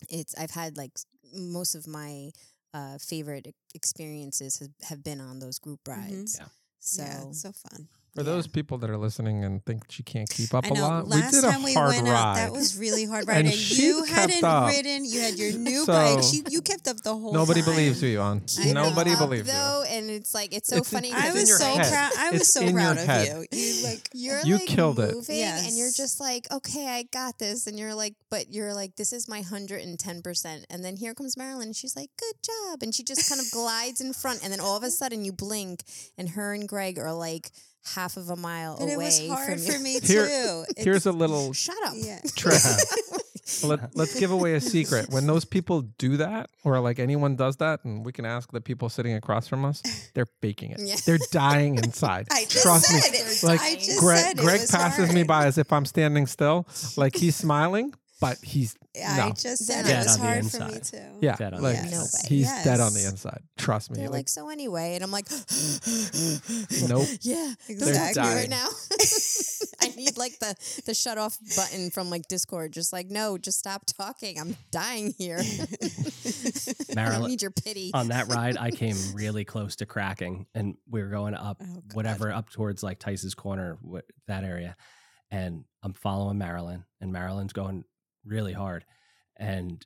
it's, I've had like most of my, uh, favorite experiences have, have been on those group rides. Mm-hmm. Yeah. So, yeah, it's so fun. For yeah. those people that are listening and think she can't keep up I know, a lot, last we did a time we hard went ride. Out, that was really hard ride, and, and you hadn't up. Ridden. You had your new so, bike. She, you kept up the whole. Nobody time. Believes you, Yvonne. Keep nobody believes though, you. And it's like it's so it's, funny. It's I, was so proud, I was it's so proud. I was so proud of you. You like you're you like killed moving, it. Yes. And you're just like, okay, I got this. And you're like, but you're like, this is my hundred and ten percent. And then here comes Marilyn, and she's like, good job. And she just kind of glides in front, and then all of a sudden you blink, and her and Greg are like. Half of a mile but away. It was hard from you. For me too. Here, here's a little shut up yeah. trick. Well, let, let's give away a secret. When those people do that, or like anyone does that, and we can ask the people sitting across from us, they're faking it. Yeah. They're dying inside. I just Trust said me. It. Like I just Greg, said it Greg passes hard. me by as if I'm standing still. Like he's smiling, but he's yeah, no. I just said dead it was hard for me too. Yeah, dead on like, the yes. no he's yes. dead on the inside. Trust me. They're like, like so anyway, and I'm like, nope. Yeah, exactly. Right now. I need like the, the shut off button from like Discord. Just like, no, just stop talking. I'm dying here. Marilyn, I don't need your pity. On that ride, I came really close to cracking, and we were going up oh, whatever up towards like Tice's Corner, what, that area, and I'm following Marilyn, and Marilyn's going really hard, and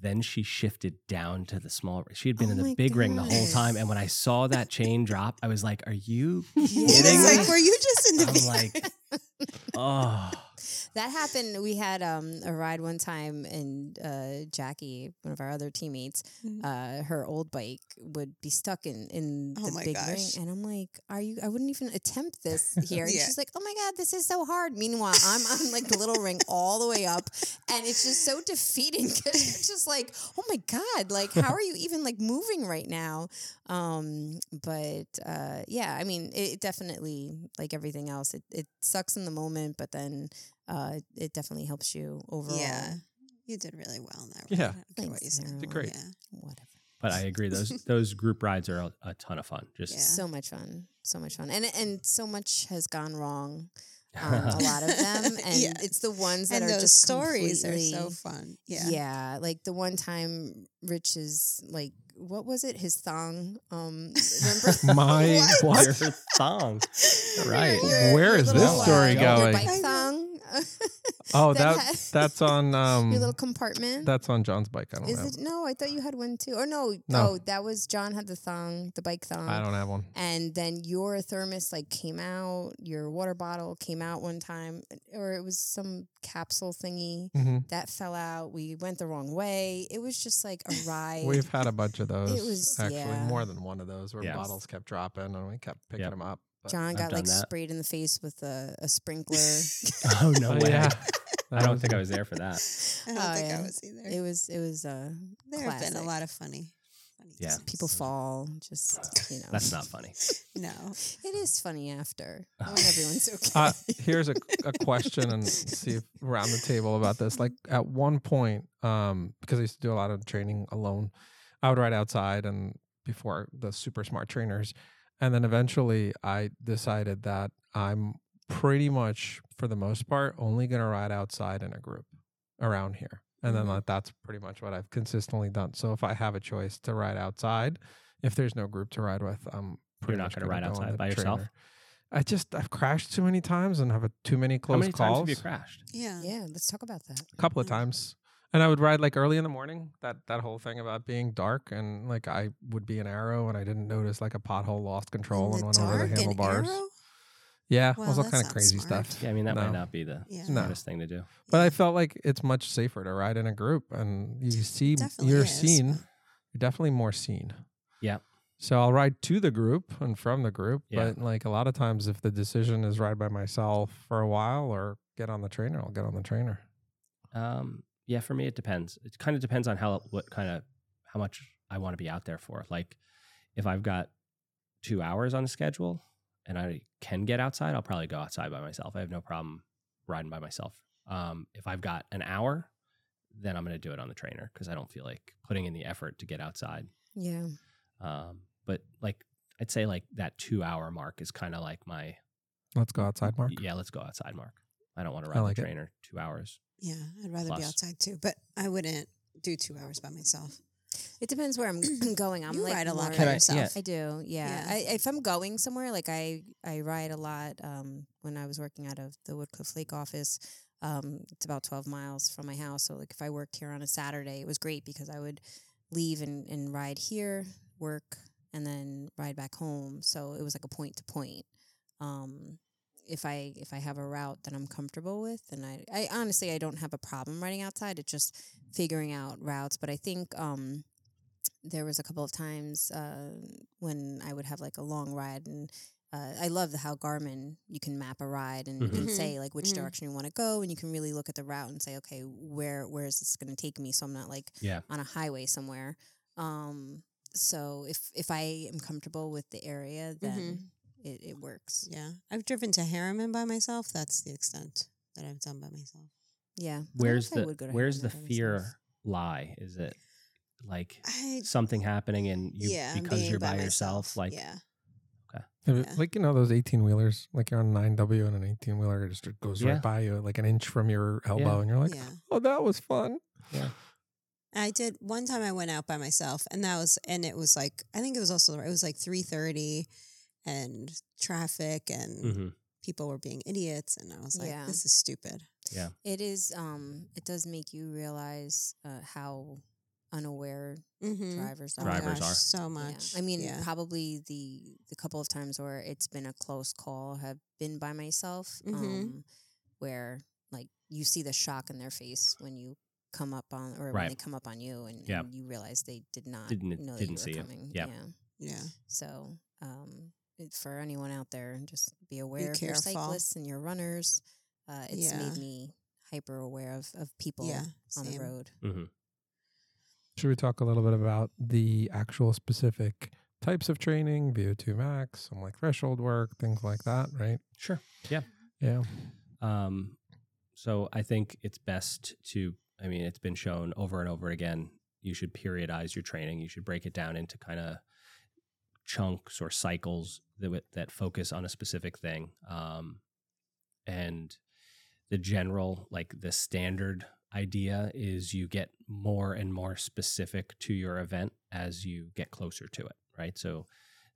then she shifted down to the small ring. She had been oh in the big goodness. ring the whole time, and when I saw that chain drop, I was like, "Are you kidding?" Yes. Like, were you just in the? I'm big like, oh. That happened. We had um, a ride one time, and uh, Jackie, one of our other teammates, mm-hmm. uh, her old bike would be stuck in, in the oh big gosh. ring. And I'm like, "Are you? I wouldn't even attempt this here." And yeah. she's like, "Oh my God, this is so hard." Meanwhile, I'm on like the little ring all the way up. And it's just so defeating. Cause it's just like, oh my God, like, how are you even like moving right now? Um, but uh, yeah, I mean, it, it definitely, like everything else, it, it sucks in the moment, but then... Uh, it definitely helps you overall. Yeah, you did really well in that. Yeah, Thanks, what you said. You did great. Yeah. Whatever. But I agree. Those those group rides are a, a ton of fun. Just yeah. so much fun, so much fun, and and so much has gone wrong. Um, a lot of them, and yes. it's the ones that and are those just stories are so fun. Yeah, yeah. Like the one time, Rich's like. What was it? His thong. Um, remember? My what? Your thong. Right. Your, Where is this story uh, going? Your bike thong. Oh, that, that that's on um, your little compartment. That's on John's bike. I don't is know. It, no, I thought you had one too. Or no, no, oh, that was John had the thong, the bike thong. I don't have one. And then your thermos like came out. Your water bottle came out one time, or it was some capsule thingy mm-hmm. that fell out. We went the wrong way. It was just like a ride. We've had a bunch of. Those it was, actually yeah. more than one of those where yes. bottles kept dropping and we kept picking yep. them up. John I've got like that. sprayed in the face with a, a sprinkler. Oh no! Oh, yeah, I don't think I was there for that. I don't oh, think yeah. I was either. It was it was uh, there classic. have been a lot of funny. funny yeah, things. People fall. Just uh, you know, that's not funny. No, it is funny after when everyone's okay. Uh, here's a, a question and see if around the table about this. Like at one point, um, because I used to do a lot of training alone. I would ride outside and before the super smart trainers. And then eventually I decided that I'm pretty much, for the most part, only going to ride outside in a group around here. And mm-hmm. then like, that's pretty much what I've consistently done. So if I have a choice to ride outside, if there's no group to ride with, I'm pretty You're much not going to ride go outside by trainer. yourself. I just, I've crashed too many times and have a, too many close How many calls. How times have you crashed? Yeah. Yeah. Let's talk about that. A couple yeah. of times. And I would ride like early in the morning, that, that whole thing about being dark. And like I would be an arrow and I didn't notice like a pothole lost control and went over the handlebars. Yeah, well, it was all kind of crazy smart. stuff. Yeah, I mean, that no. might not be the yeah. smartest no. thing to do. But yeah. I felt like it's much safer to ride in a group and you see, definitely you're is. seen, you're definitely more seen. Yeah. So I'll ride to the group and from the group. Yeah. But like a lot of times if the decision is ride by myself for a while or get on the trainer, I'll get on the trainer. Um. Yeah, for me, it depends. It kind of depends on how, what kind of, how much I want to be out there for. Like, if I've got two hours on the schedule and I can get outside, I'll probably go outside by myself. I have no problem riding by myself. Um, if I've got an hour, then I'm going to do it on the trainer because I don't feel like putting in the effort to get outside. Yeah. Um, but like, I'd say like that two hour mark is kind of like my. Let's go outside mark? Yeah, let's go outside mark. I don't want to ride like the trainer it. two hours. Yeah, I'd rather Plus. be outside too, but I wouldn't do two hours by myself. It depends where I'm going. I'm you like ride a lot by yourself. I, yeah. I do, yeah. yeah. I, if I'm going somewhere, like I, I ride a lot. Um, when I was working out of the Woodcliff Lake office, um, it's about twelve miles from my house. So like if I worked here on a Saturday, it was great because I would leave and, and ride here, work, and then ride back home. So it was like a point to point. Um, If I if I have a route that I'm comfortable with, and I, I honestly I don't have a problem riding outside. It's just figuring out routes. But I think um, there was a couple of times uh, when I would have like a long ride, and Uh, I love the, how Garmin, you can map a ride and mm-hmm. you can say like which mm-hmm. direction you want to go, and you can really look at the route and say, okay, where where is this going to take me? So I'm not like yeah. on a highway somewhere. Um, so if if I am comfortable with the area, then mm-hmm. it, it works. Yeah, I've driven to Harriman by myself. That's the extent that I've done by myself. Yeah, where's the where's Harriman the fear myself. Lie? Is it like I, something happening and you yeah, because you're by, by yourself, myself, like yeah. Yeah. Like, you know, those eighteen-wheelers, like you're on a nine W and an eighteen-wheeler just goes yeah. right by you, like an inch from your elbow, yeah. and you're like, yeah. oh, that was fun. Yeah. I did, one time I went out by myself, and that was, and it was like, I think it was also, it was like three thirty and traffic and mm-hmm. people were being idiots, and I was like, yeah. this is stupid. Yeah. It is, um, it does make you realize uh, how unaware mm-hmm. drivers are. Drivers are. So much. Yeah. I mean, yeah. probably the, the couple of times where it's been a close call have been by myself, mm-hmm. um, where like you see the shock in their face when you come up on, or right. when they come up on you, and, yep. and you realize they did not didn't, know that didn't you were see coming. Yep. Yeah. Yeah. So um, for anyone out there, just be aware be of your cyclists and your runners. Uh, it's yeah. made me hyper aware of, of people yeah, on same. The road. Mm-hmm. Should we talk a little bit about the actual specific types of training, V O two max, some like threshold work, things like that, right? Sure. Yeah. Yeah. Um, so I think it's best to, I mean, it's been shown over and over again, you should periodize your training. You should break it down into kind of chunks or cycles that, that focus on a specific thing. Um, and the general, like the standard idea is you get more and more specific to your event as you get closer to it, right? So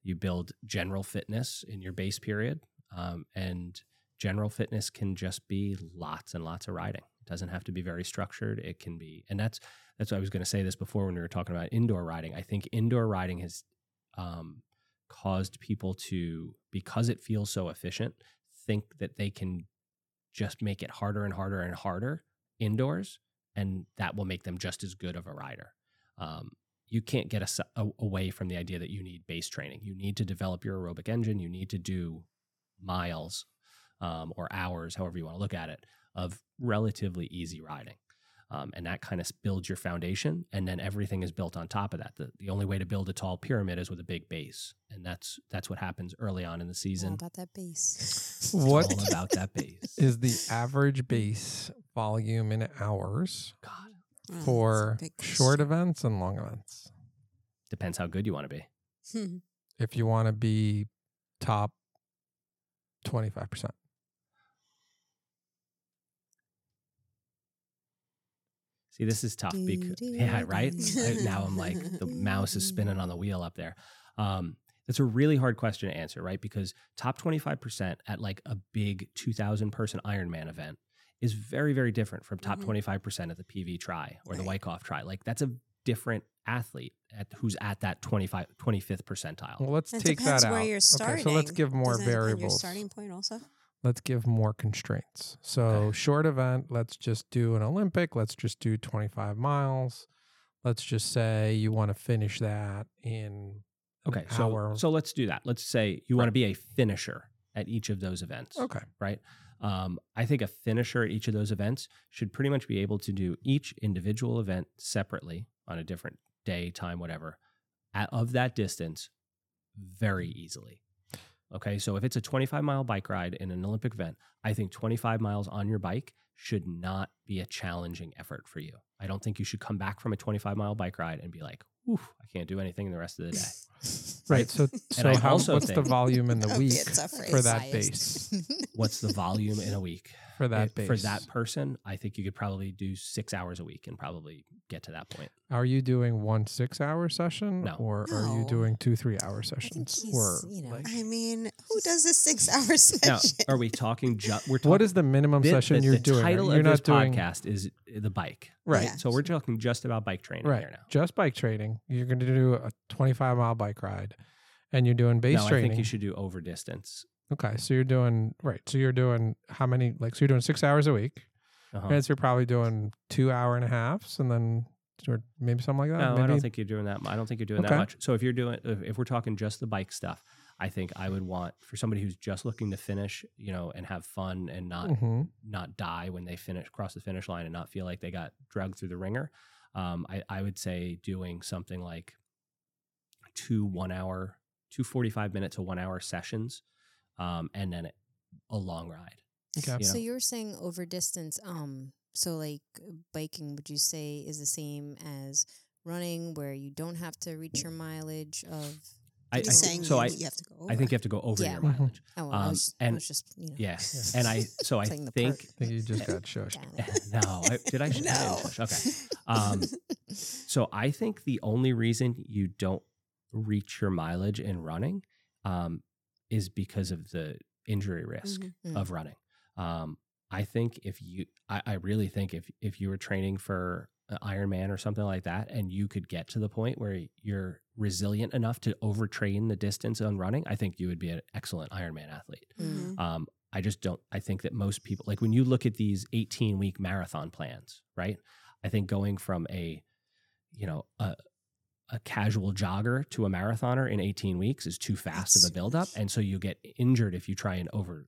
you build general fitness in your base period, um, and general fitness can just be lots and lots of riding. It doesn't have to be very structured. It can be, and that's that's what I was going to say this before when we were talking about indoor riding. I think indoor riding has um, caused people to, because it feels so efficient, think that they can just make it harder and harder and harder indoors, and that will make them just as good of a rider. Um, you can't get a, a, away from the idea that you need base training. You need to develop your aerobic engine. You need to do miles um, or hours, however you want to look at it, of relatively easy riding. Um, and that kind of builds your foundation, and then everything is built on top of that. The, the only way to build a tall pyramid is with a big base, and that's that's what happens early on in the season. All about that base. What all about that base is the average base volume in hours God. For oh, short events and long events? Depends how good you want to be. Hmm. If you want to be top twenty-five percent. See, this is tough because, yeah, right? Now I'm like, the mouse is spinning on the wheel up there. Um, that's a really hard question to answer, right? Because top twenty-five percent at like a big two thousand person Ironman event is very, very different from top mm-hmm. twenty-five percent at the P V try or right. the Wyckoff try. Like, that's a different athlete at, who's at that twenty-fifth percentile. Well, let's that take that out. Where you're starting. Okay, so let's give more Doesn't variables. Your starting point also? Let's give more constraints. So okay. short event, let's just do an Olympic. Let's just do twenty-five miles. Let's just say you want to finish that in okay. an so, hour. So let's do that. Let's say you right. want to be a finisher at each of those events. Okay. Right? Um, I think a finisher at each of those events should pretty much be able to do each individual event separately on a different day, time, whatever, at, of that distance very easily. Okay, so if it's a twenty-five mile bike ride in an Olympic event, I think twenty-five miles on your bike should not be a challenging effort for you. I don't think you should come back from a twenty-five mile bike ride and be like, "Oof, I can't do anything the rest of the day." Right. So, so how, what's think, the volume in the week okay, for that base? What's the volume in a week for that it, base? For that person, I think you could probably do six hours a week and probably get to that point. Are you doing one six-hour session, no. or no. are you doing two three-hour sessions? I or you know, like, I mean, who does a six-hour session? Now, are we talking? Ju- we're talking what is the minimum the, session the, you're the doing? The title of this doing... podcast is the bike, right? Yeah. So we're talking just about bike training right. here now. Just bike training. You're going to do a twenty-five mile bike ride. And you're doing base no, training. I think you should do over distance. Okay, so you're doing right. So you're doing how many? Like, so you're doing six hours a week, uh-huh. and so you're probably doing two hour and a halfs, and then or maybe something like that. No, maybe. I don't think you're doing that. I don't think you're doing okay. that much. So if you're doing, if we're talking just the bike stuff, I think I would want for somebody who's just looking to finish, you know, and have fun and not mm-hmm. not die when they finish, cross the finish line and not feel like they got dragged through the ringer. Um, I, I would say doing something like two one hour, two forty-five minute to one hour sessions, um, and then a long ride. Okay. You so know? You're saying over distance. Um, so like biking, would you say is the same as running, where you don't have to reach your mileage of? I, I think, so I, you have to go over. I think you have to go over yeah. your mileage. Mm-hmm. Oh, well, um, I was, and I was just, you know. Yeah. Yes. And I, so I think, I think you just got shushed. no, I, did I? No. I okay. Um, so I think the only reason you don't reach your mileage in running um, is because of the injury risk mm-hmm. of running. Um, I think if you, I, I really think if, if you were training for an Ironman or something like that, and you could get to the point where you're resilient enough to overtrain the distance on running, I think you would be an excellent Ironman athlete. Mm-hmm. Um, I just don't, I think that most people, like when you look at these eighteen week marathon plans, right? I think going from a, you know, a, a casual jogger to a marathoner in eighteen weeks is too fast That's of a buildup. And so you get injured if you try and over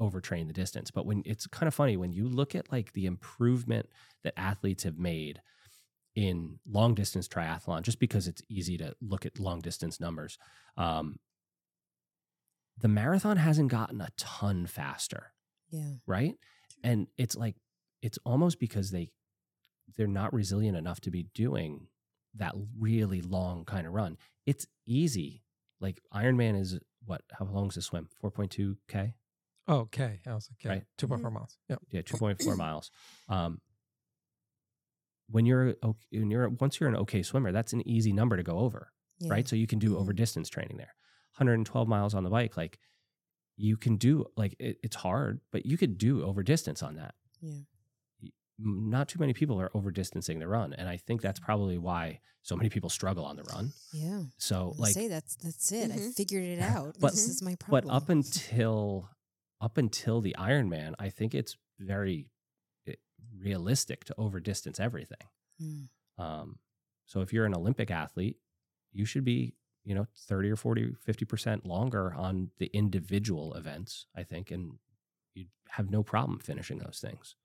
overtrain the distance. But when it's kind of funny, when you look at like the improvement that athletes have made in long distance triathlon, just because it's easy to look at long distance numbers, um, the marathon hasn't gotten a ton faster. Yeah. Right. And it's like, it's almost because they, they're not resilient enough to be doing that really long kind of run. It's easy. Like Ironman is what, how long is the swim? four point two K Oh, okay. I was like, yeah, right. two point four miles Yep. Yeah, two point four miles Um, when you're when you're once you're an okay swimmer, that's an easy number to go over, yeah. right? So you can do over distance training there. one hundred twelve miles on the bike, like you can do, like it, it's hard, but you could do over distance on that. Yeah. Not too many people are over distancing the run, and I think that's probably why so many people struggle on the run. Yeah. So like, say that's that's it. Mm-hmm. I figured it out. But, this is my problem. But up until. Up until the Ironman, I think it's very realistic to overdistance everything. Mm. Um, so if you're an Olympic athlete, you should be, you know, thirty or forty, fifty percent longer on the individual events, I think, and you'd have no problem finishing those things.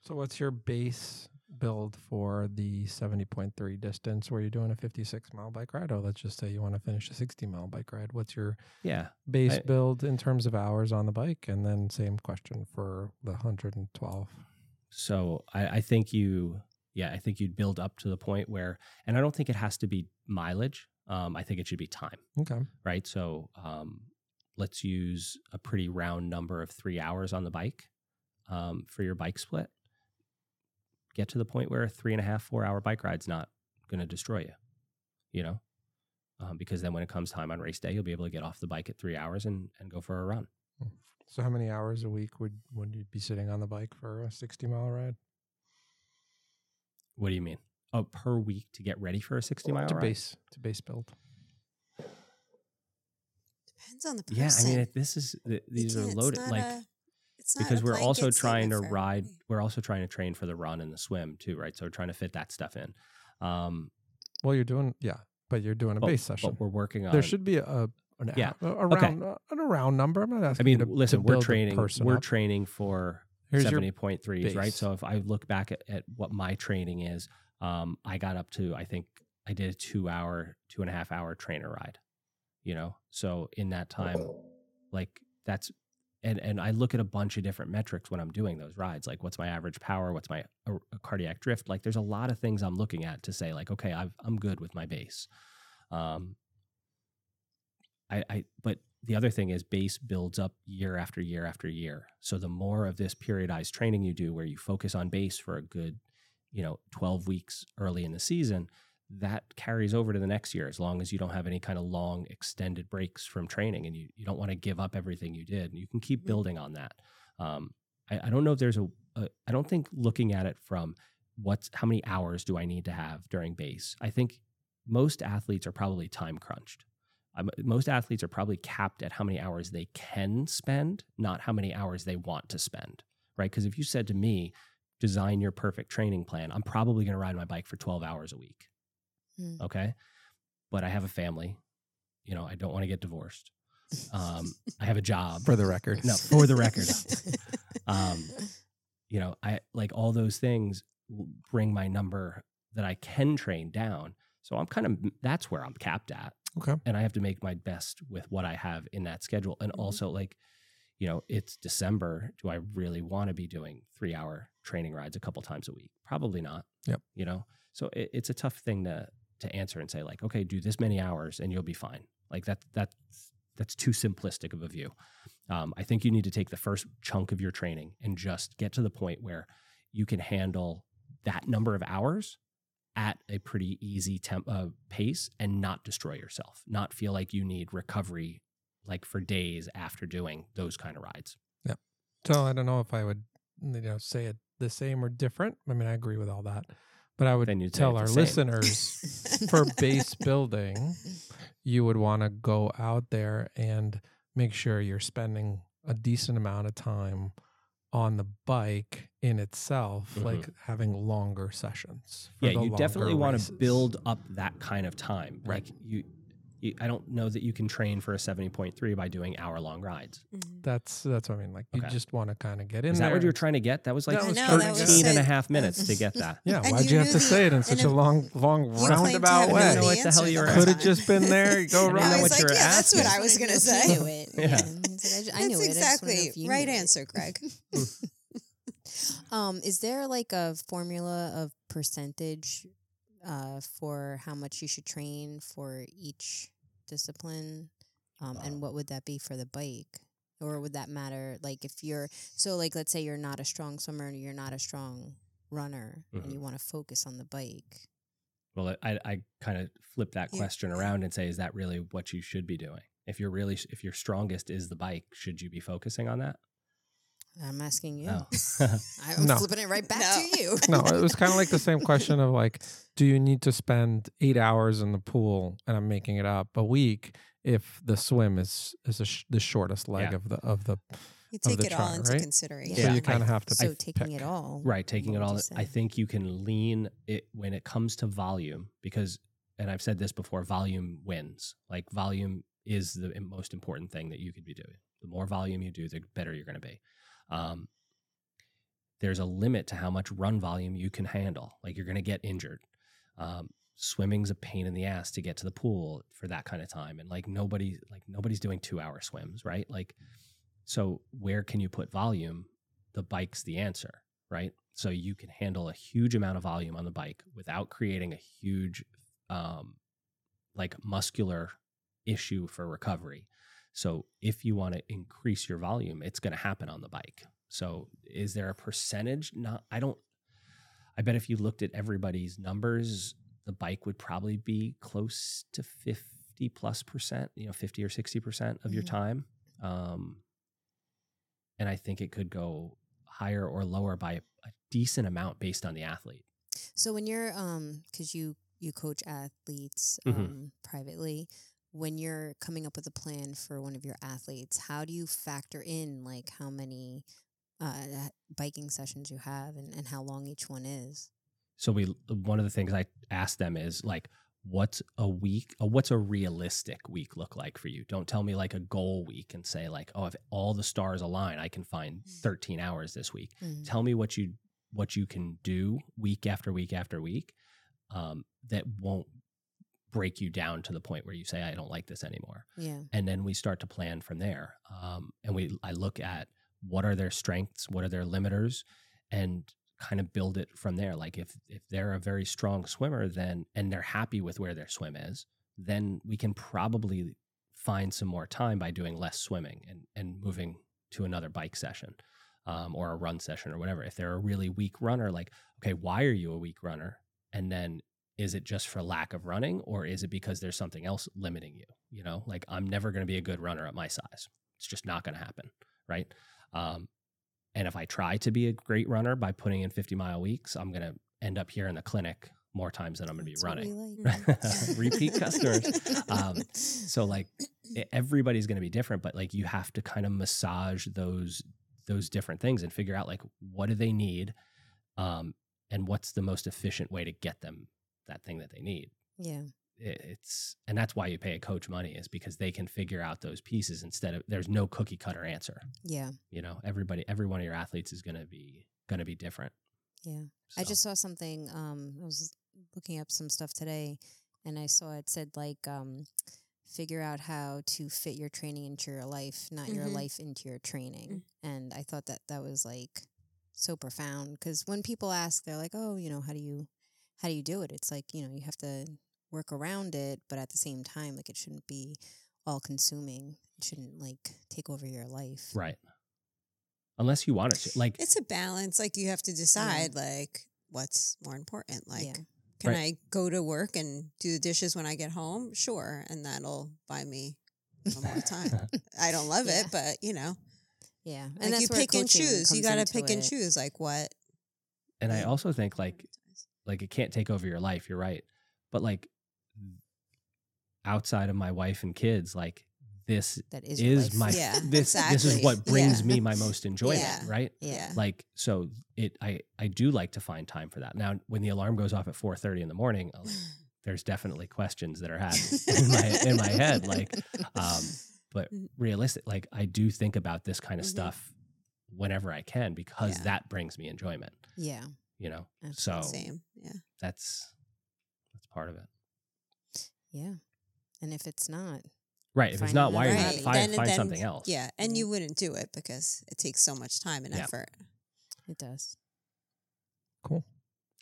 So what's your base build for the seventy point three distance where you're doing a fifty-six mile bike ride? Or let's just say you want to finish a sixty mile bike ride. What's your yeah base I, build in terms of hours on the bike? And then same question for the one hundred twelve So I, I think you, yeah, I think you'd build up to the point where, and I don't think it has to be mileage. Um, I think it should be time. Okay. Right. So um, let's use a pretty round number of three hours on the bike um, for your bike split. Get to the point where a three and a half, four hour bike ride's not going to destroy you, you know, um, because then when it comes time on race day, you'll be able to get off the bike at three hours and, and go for a run. So how many hours a week would, would you be sitting on the bike for a sixty mile ride? What do you mean? Oh, per week to get ready for a sixty mile to ride? Base, to base build. Depends on the person. Yeah, I mean, if this is, th- these are loaded, like... A- Because we're also trying to ride, we're also trying to train for the run and the swim too, right? So we're trying to fit that stuff in. Um, well, you're doing, yeah, but you're doing a base but, session. But we're working on. There should be a an yeah. a, a round okay. a, a round number. I'm not asking. I mean, you to, listen, to we're training. We're up. training for seventy point threes right? So if I look back at, at what my training is, um, I got up to, I think I did a two hour, two and a half hour trainer ride. You know, so in that time, like that's. And and I look at a bunch of different metrics when I'm doing those rides, like what's my average power, what's my uh, cardiac drift. Like there's a lot of things I'm looking at to say like, okay, I've, I'm good with my base. Um, I, I but the other thing is base builds up year after year after year. So the more of this periodized training you do where you focus on base for a good, you know, twelve weeks early in the season, that carries over to the next year as long as you don't have any kind of long extended breaks from training and you, you don't want to give up everything you did. And you can keep building on that. Um, I, I don't know if there's a, a, I don't think looking at it from what's, how many hours do I need to have during base? I think most athletes are probably time crunched. Um, most athletes are probably capped at how many hours they can spend, not how many hours they want to spend, right? Because if you said to me, design your perfect training plan, I'm probably going to ride my bike for twelve hours a week. Okay. But I have a family, you know, I don't want to get divorced. Um, I have a job. For the record. No, for the record. um, you know, I like all those things bring my number that I can train down. So I'm kind of, that's where I'm capped at. Okay. And I have to make my best with what I have in that schedule. And mm-hmm. also like, you know, it's December. Do I really want to be doing three hour training rides a couple times a week? Probably not. Yep. You know, so it, it's a tough thing to, to answer and say like, okay, do this many hours and you'll be fine. Like that, that's, that's too simplistic of a view. Um, I think you need to take the first chunk of your training and just get to the point where you can handle that number of hours at a pretty easy temp uh, pace and not destroy yourself, not feel like you need recovery like for days after doing those kind of rides. Yeah. So I don't know if I would, you know, say it the same or different. I mean, I agree with all that. But I would tell our listeners, for base building, you would want to go out there and make sure you're spending a decent amount of time on the bike in itself, mm-hmm. like having longer sessions. Yeah, you definitely want to build up that kind of time. Right. Like you, you, I don't know that you can train for a seventy point three by doing hour-long rides. Mm-hmm. That's that's what I mean. Like okay. you just want to kind of get in there. Is that there. What you were trying to get? That was like no, thirteen that was and a half minutes to get that. Yeah, and why'd you, you have to say it in such a long, long roundabout way? I don't know what the hell you were. Could have just been there. Go right. I was like, yeah, that's what I was going to say. Yeah. I knew it. That's exactly right answer, Greg. Um, is there like a formula of percentage uh, for how much you should train for each discipline? Um, wow. And what would that be for the bike? Or would that matter? Like if you're, so like let's say you're not a strong swimmer and you're not a strong runner mm-hmm. and you want to focus on the bike. Well, I, I kind of flip that question yeah. around and say, is that really what you should be doing? If you're really, if your strongest is the bike, should you be focusing on that? I'm asking you. No. I'm no. flipping it right back no. to you. No, it was kind of like the same question of like, do you need to spend eight hours in the pool, and I'm making it up, a week if the swim is is a sh- the shortest leg yeah. of the of the you take of the it try, all into right? consideration. Yeah. So you kind of have to so pick. taking it all. Right, taking it all. I think you can lean it when it comes to volume because, and I've said this before, volume wins. Like volume is the most important thing that you could be doing. The more volume you do, the better you're going to be. Um, there's a limit to how much run volume you can handle. Like you're going to get injured. Um, swimming's a pain in the ass to get to the pool for that kind of time. And like nobody, like nobody's doing two hour swims, right? Like, so where can you put volume? The bike's the answer, right? So you can handle a huge amount of volume on the bike without creating a huge, um, like muscular issue for recovery. So if you want to increase your volume, it's going to happen on the bike. So is there a percentage? Not, I don't, I bet if you looked at everybody's numbers, the bike would probably be close to fifty plus percent, you know, fifty or sixty percent of your time. Um, and I think it could go higher or lower by a, a decent amount based on the athlete. So when you're, um, cause you, you coach athletes, um, mm-hmm. privately, when you're coming up with a plan for one of your athletes, how do you factor in like how many uh, biking sessions you have and, and how long each one is? So we, one of the things I ask them is like, what's a week, uh, what's a realistic week look like for you? Don't tell me like a goal week and say like, oh, if all the stars align, I can find thirteen hours this week. Mm-hmm. Tell me what you, what you can do week after week after week um, that won't break you down to the point where you say, I don't like this anymore. Yeah. And then we start to plan from there. Um, and we, I look at what are their strengths, what are their limiters, and kind of build it from there. Like if, if they're a very strong swimmer, then, and they're happy with where their swim is, then we can probably find some more time by doing less swimming and, and moving to another bike session, um, or a run session or whatever. If they're a really weak runner, like, okay, why are you a weak runner? And then, is it just for lack of running, or is it because there's something else limiting you? You know, like I'm never going to be a good runner at my size. It's just not going to happen, right? Um, and if I try to be a great runner by putting in fifty mile weeks, I'm going to end up here in the clinic more times than I'm going to be running. Like. Repeat customers. Um, so like everybody's going to be different, but like you have to kind of massage those those different things and figure out like what do they need, um, and what's the most efficient way to get them that thing that they need. Yeah. it's, and that's why you pay a coach money, is because they can figure out those pieces instead of, there's no cookie cutter answer. Yeah. You know, everybody, every one of your athletes is going to be, going to be different. Yeah. So. I just saw something, um, I was looking up some stuff today and I saw it said like, um, figure out how to fit your training into your life, not mm-hmm. your life into your training. Mm-hmm. And I thought that that was like so profound, because when people ask, they're like, oh, you know, how do you, how do you do it? It's like, you know, you have to work around it, but at the same time, like, it shouldn't be all consuming. It shouldn't like take over your life. Right. Unless you want it to. Like, it's a balance. Like, you have to decide yeah. like what's more important. Like, yeah. can right. I go to work and do the dishes when I get home? Sure. And that'll buy me some more time. I don't love yeah. it, but you know. Yeah. Like, and that's you pick and choose. You got to pick it. and choose like what. And I also think like, like it can't take over your life. You're right. But like outside of my wife and kids, like this that is, is my, yeah, this, exactly. this is what brings yeah. me my most enjoyment. Yeah. Right. Yeah. Like, so it, I, I do like to find time for that. Now, when the alarm goes off at four thirty in the morning, I'll, there's definitely questions that are happening in my, in my head. Like, um, but realistic, like I do think about this kind of mm-hmm. stuff whenever I can, because yeah. that brings me enjoyment. Yeah. You know, that's so same. Yeah. That's, that's part of it. Yeah. And if it's not. Right. If it's not wired, right. find, then, find then, something else. Yeah. And you wouldn't do it because it takes so much time and yeah. effort. It does. Cool.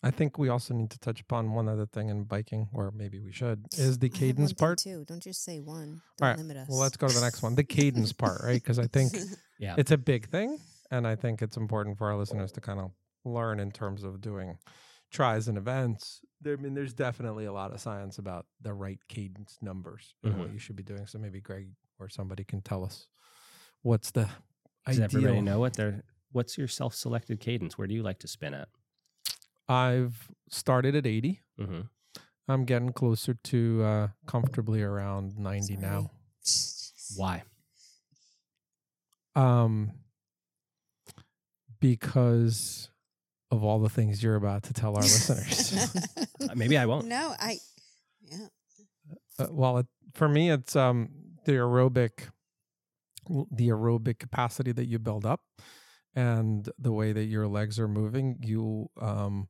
I think we also need to touch upon one other thing in biking, or maybe we should, is the cadence part. Too. Don't just say one. Don't All right. limit us. Well, let's go to the next one. The cadence part, right? Because I think yeah. it's a big thing. And I think it's important for our listeners to kind of learn in terms of doing tries and events. There, I mean, there's definitely a lot of science about the right cadence numbers and mm-hmm. what you should be doing. So maybe Greg or somebody can tell us what's the Does ideal. Does everybody know what they're, what's your self-selected cadence? Where do you like to spin at? I've started at eighty. Mm-hmm. I'm getting closer to uh, comfortably around ninety Sorry. now. Why? Um, because... of all the things you're about to tell our listeners. Maybe I won't. No, I, yeah. Uh, well, it, for me, it's um, the aerobic, the aerobic capacity that you build up and the way that your legs are moving, you, um,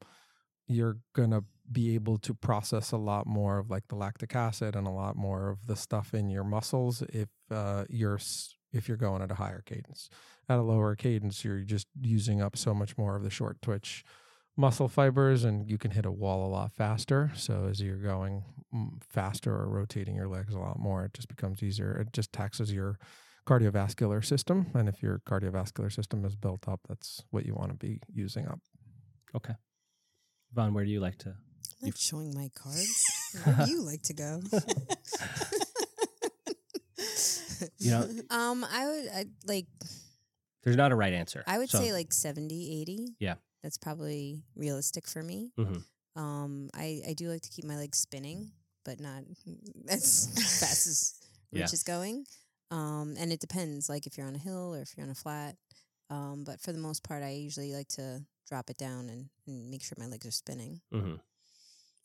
you're going to be able to process a lot more of like the lactic acid and a lot more of the stuff in your muscles if uh, you're if you're going at a higher cadence. At a lower cadence, you're just using up so much more of the short twitch muscle fibers, and you can hit a wall a lot faster. So as you're going faster or rotating your legs a lot more, it just becomes easier. It just taxes your cardiovascular system. And if your cardiovascular system is built up, that's what you want to be using up. Okay. Yvonne, where do you like to? I'm not showing my cards. Where do you like to go? You know, um, I would I, like... There's not a right answer. I would so. say like seventy, eighty. Yeah. That's probably realistic for me. Mm-hmm. Um, I, I do like to keep my legs spinning, but not as fast as reach yeah. is going. Um, and it depends, like if you're on a hill or if you're on a flat. Um, but for the most part, I usually like to drop it down and, and make sure my legs are spinning. Mm-hmm.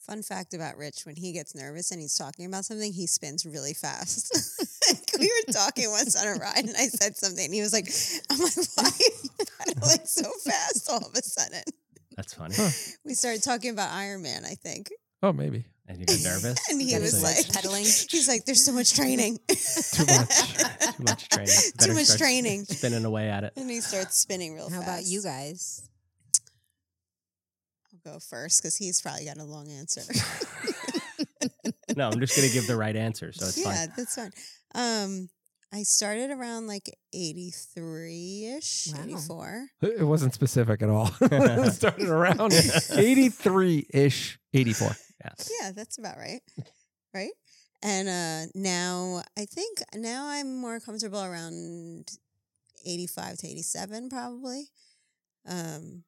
Fun fact about Rich, when he gets nervous and he's talking about something, he spins really fast. We were talking once on a ride and I said something and he was like, I'm like, why are you pedaling so fast all of a sudden? That's funny. Huh. We started talking about Iron Man, I think. Oh, maybe. And you get nervous? And he was like, pedaling. He's like, there's so much training. Too much. Too much training. Better Too much training. Spinning away at it. And he starts spinning real How fast. How about you guys? Go first because he's probably got a long answer. No, I'm just gonna give the right answer, so it's yeah, fine. Yeah, that's fine. Um, I started around like eighty-three ish, wow. eighty-four. It wasn't specific at all. It started around eighty-three ish, eighty-four. Yeah, yeah, that's about right. Right, and uh, now I think now I'm more comfortable around eighty-five to eighty-seven, probably. Um.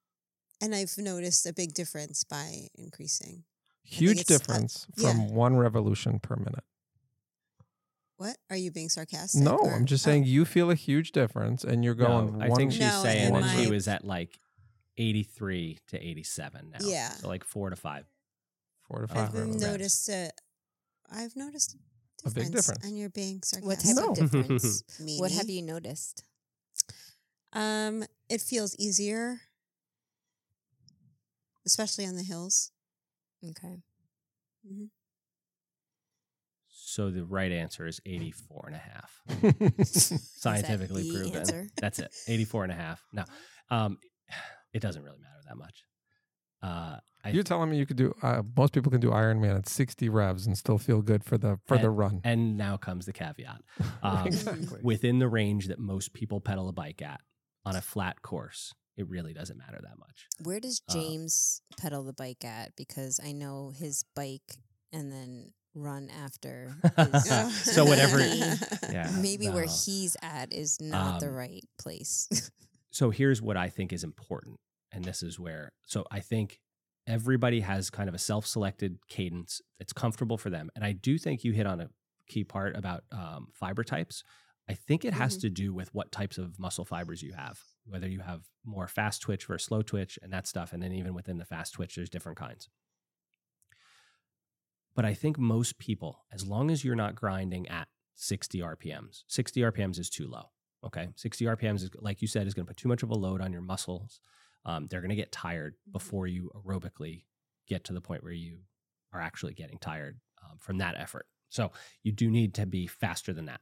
And I've noticed a big difference by increasing. Huge difference uh, from yeah. one revolution per minute. What? Are you being sarcastic? No, or? I'm just saying oh. you feel a huge difference and you're going. No, I think she's no, saying that she was at like eighty-three to eighty-seven now. Yeah. So like four to five. Four to five. I've noticed a, I've noticed a, difference, a big difference. And you're being sarcastic. What type no. of difference? What have you noticed? Um, it feels easier, especially on the hills. Okay. Mm-hmm. So the right answer is eighty-four and a half. Scientifically that proven. Answer? That's it. eighty-four and a half. No, um, it doesn't really matter that much. Uh, I You're telling me you could do, uh, most people can do Ironman at sixty revs and still feel good for the for and, the run. And now comes the caveat. Um, exactly. Within the range that most people pedal a bike at on a flat course, it really doesn't matter that much. Where does James um, pedal the bike at? Because I know his bike and then run after. His so whatever. Yeah, maybe no. where he's at is not um, the right place. So here's what I think is important. And this is where, so I think everybody has kind of a self-selected cadence that's comfortable for them. And I do think you hit on a key part about um, fiber types. I think it has mm-hmm. to do with what types of muscle fibers you have, whether you have more fast twitch versus slow twitch and that stuff. And then even within the fast twitch, there's different kinds. But I think most people, as long as you're not grinding at sixty R P Ms, sixty R P Ms is too low. Okay. sixty R P Ms is, like you said, is going to put too much of a load on your muscles. Um, they're going to get tired before you aerobically get to the point where you are actually getting tired um, from that effort. So you do need to be faster than that.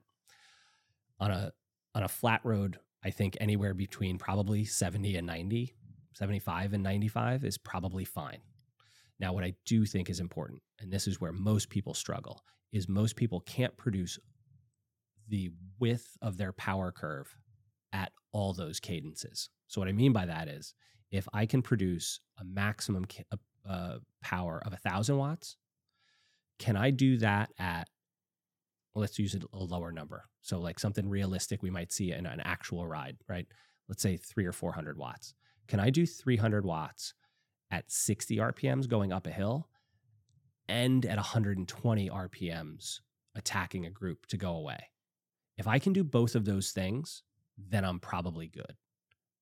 On a on a flat road, I think anywhere between probably seventy and ninety, seventy-five and ninety-five is probably fine. Now, what I do think is important, and this is where most people struggle, is most people can't produce the width of their power curve at all those cadences. So what I mean by that is, if I can produce a maximum ca- uh, power of one thousand watts, can I do that at, well, let's use a lower number. So like something realistic we might see in an actual ride, right? Let's say three or four hundred watts. Can I do three hundred watts at sixty R P Ms going up a hill and at one hundred twenty R P Ms attacking a group to go away? If I can do both of those things, then I'm probably good.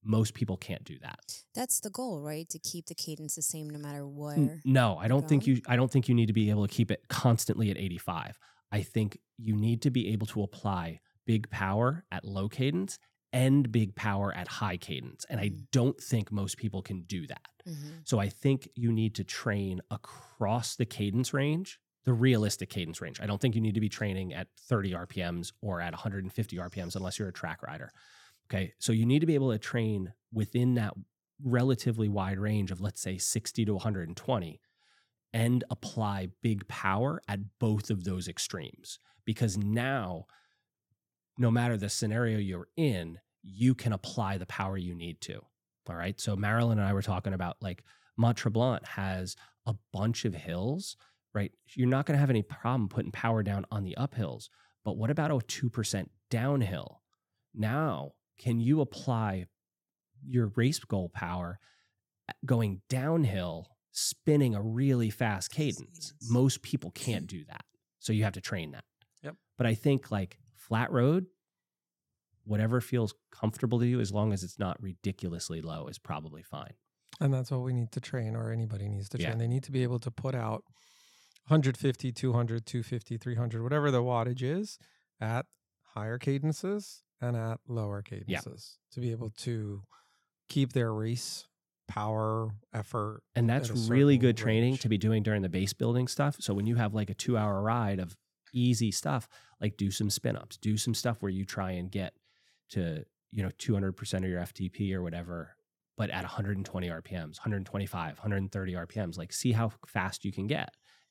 Most people can't do that. That's the goal, right? To keep the cadence the same no matter where. No, I don't think you I don't think you need to be able to keep it constantly at eighty-five. I think you need to be able to apply big power at low cadence and big power at high cadence. And I don't think most people can do that. Mm-hmm. So I think you need to train across the cadence range, the realistic cadence range. I don't think you need to be training at thirty R P Ms or at one hundred fifty R P Ms unless you're a track rider. Okay, so you need to be able to train within that relatively wide range of, let's say, sixty to one hundred twenty and apply big power at both of those extremes. Because now, no matter the scenario you're in, you can apply the power you need to. All right, so Marilyn and I were talking about, like, Mont-Tremblant has a bunch of hills, right? You're not going to have any problem putting power down on the uphills. But what about a two percent downhill? Now, can you apply your race goal power going downhill, spinning a really fast cadence? Most people can't do that. So you have to train that. Yep. But I think, like, flat road, whatever feels comfortable to you, as long as it's not ridiculously low, is probably fine. And that's what we need to train, or anybody needs to train. Yeah. They need to be able to put out one hundred fifty, two hundred, two fifty, three hundred, whatever the wattage is, at higher cadences and at lower cadences, yeah, to be able to keep their race power effort. And that's really good range. Training to be doing during the base building stuff. So when you have like a two hour ride of easy stuff, like do some spin ups, do some stuff where you try and get to, you know, two hundred percent of your F T P or whatever, but at one hundred twenty R P Ms, one hundred twenty-five, one hundred thirty R P Ms, like see how fast you can get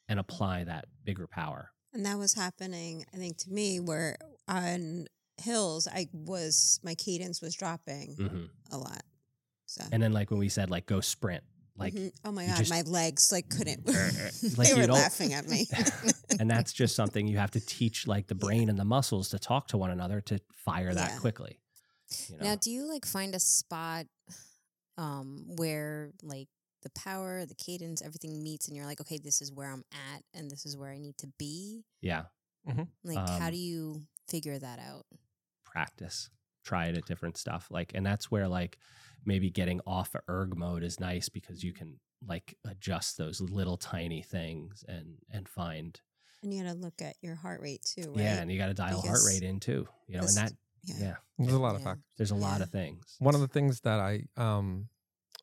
and apply that bigger power. And that was happening, I think, to me where on hills, I was, my cadence was dropping mm-hmm. a lot. So. And then like when we said like go sprint, like mm-hmm. oh my god, just, my legs like couldn't. Like they were laughing at me. And that's just something you have to teach, like the brain yeah. and the muscles to talk to one another to fire that yeah. quickly. You know? Now, do you like find a spot um, where like the power, the cadence, everything meets, and you're like, okay, this is where I'm at, and this is where I need to be? Yeah. Mm-hmm. Like, um, how do you figure that out? Practice, try it at different stuff. Like, and that's where like maybe getting off of erg mode is nice because you can like adjust those little tiny things and, and find And you got to look at your heart rate too, right? Yeah, and you got to dial because heart rate in too. You know, and that, yeah. yeah. There's a lot yeah. of factors. There's a yeah. lot of things. One of the things that I um,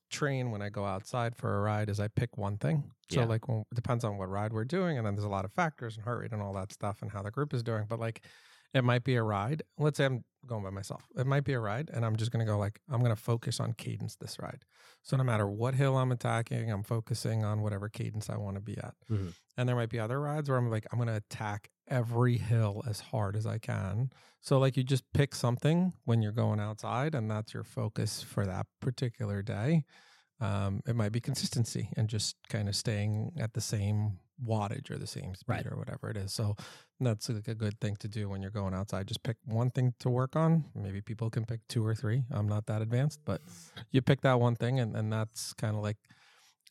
train when I go outside for a ride is I pick one thing. So yeah. like, well, it depends on what ride we're doing. And then there's a lot of factors and heart rate and all that stuff and how the group is doing. But like, it might be a ride. Let's say I'm going by myself. It might be a ride and I'm just going to go like, I'm going to focus on cadence this ride. So no matter what hill I'm attacking, I'm focusing on whatever cadence I want to be at. Mm-hmm. And there might be other rides where I'm like, I'm going to attack every hill as hard as I can. So like you just pick something when you're going outside and that's your focus for that particular day. Um, it might be consistency and just kind of staying at the same wattage or the same speed right. or whatever it is. So that's like a good thing to do when you're going outside. Just pick one thing to work on. Maybe people can pick two or three. I'm not that advanced, but you pick that one thing and, and that's kind of like,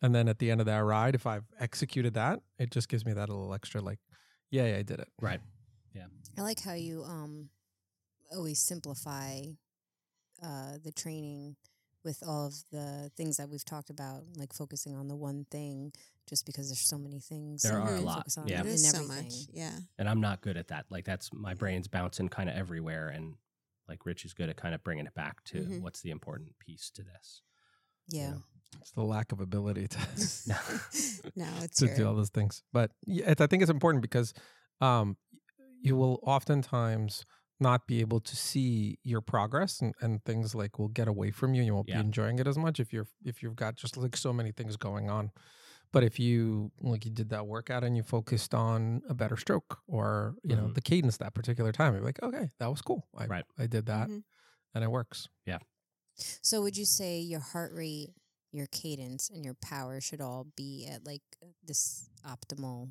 and then at the end of that ride, if I've executed that, it just gives me that little extra like, yeah, yeah I did it. Right. Yeah. I like how you um always simplify uh the training with all of the things that we've talked about, like focusing on the one thing, just because there's so many things. There are a lot. Yeah. There's so much. Yeah. And I'm not good at that. Like that's, my brain's bouncing kind of everywhere. And like Rich is good at kind of bringing it back to mm-hmm. what's the important piece to this. Yeah. You know? It's the lack of ability to, no. no, it's to do all those things. But it's, I think it's important because um, you will oftentimes not be able to see your progress and, and things like will get away from you. You won't yeah. be enjoying it as much if you're if you've got just like so many things going on. But if you like you did that workout and you focused on a better stroke or you mm-hmm. know the cadence that particular time, you're like, okay, that was cool. I right. I did that mm-hmm. and it works. Yeah. So would you say your heart rate, your cadence, and your power should all be at like this optimal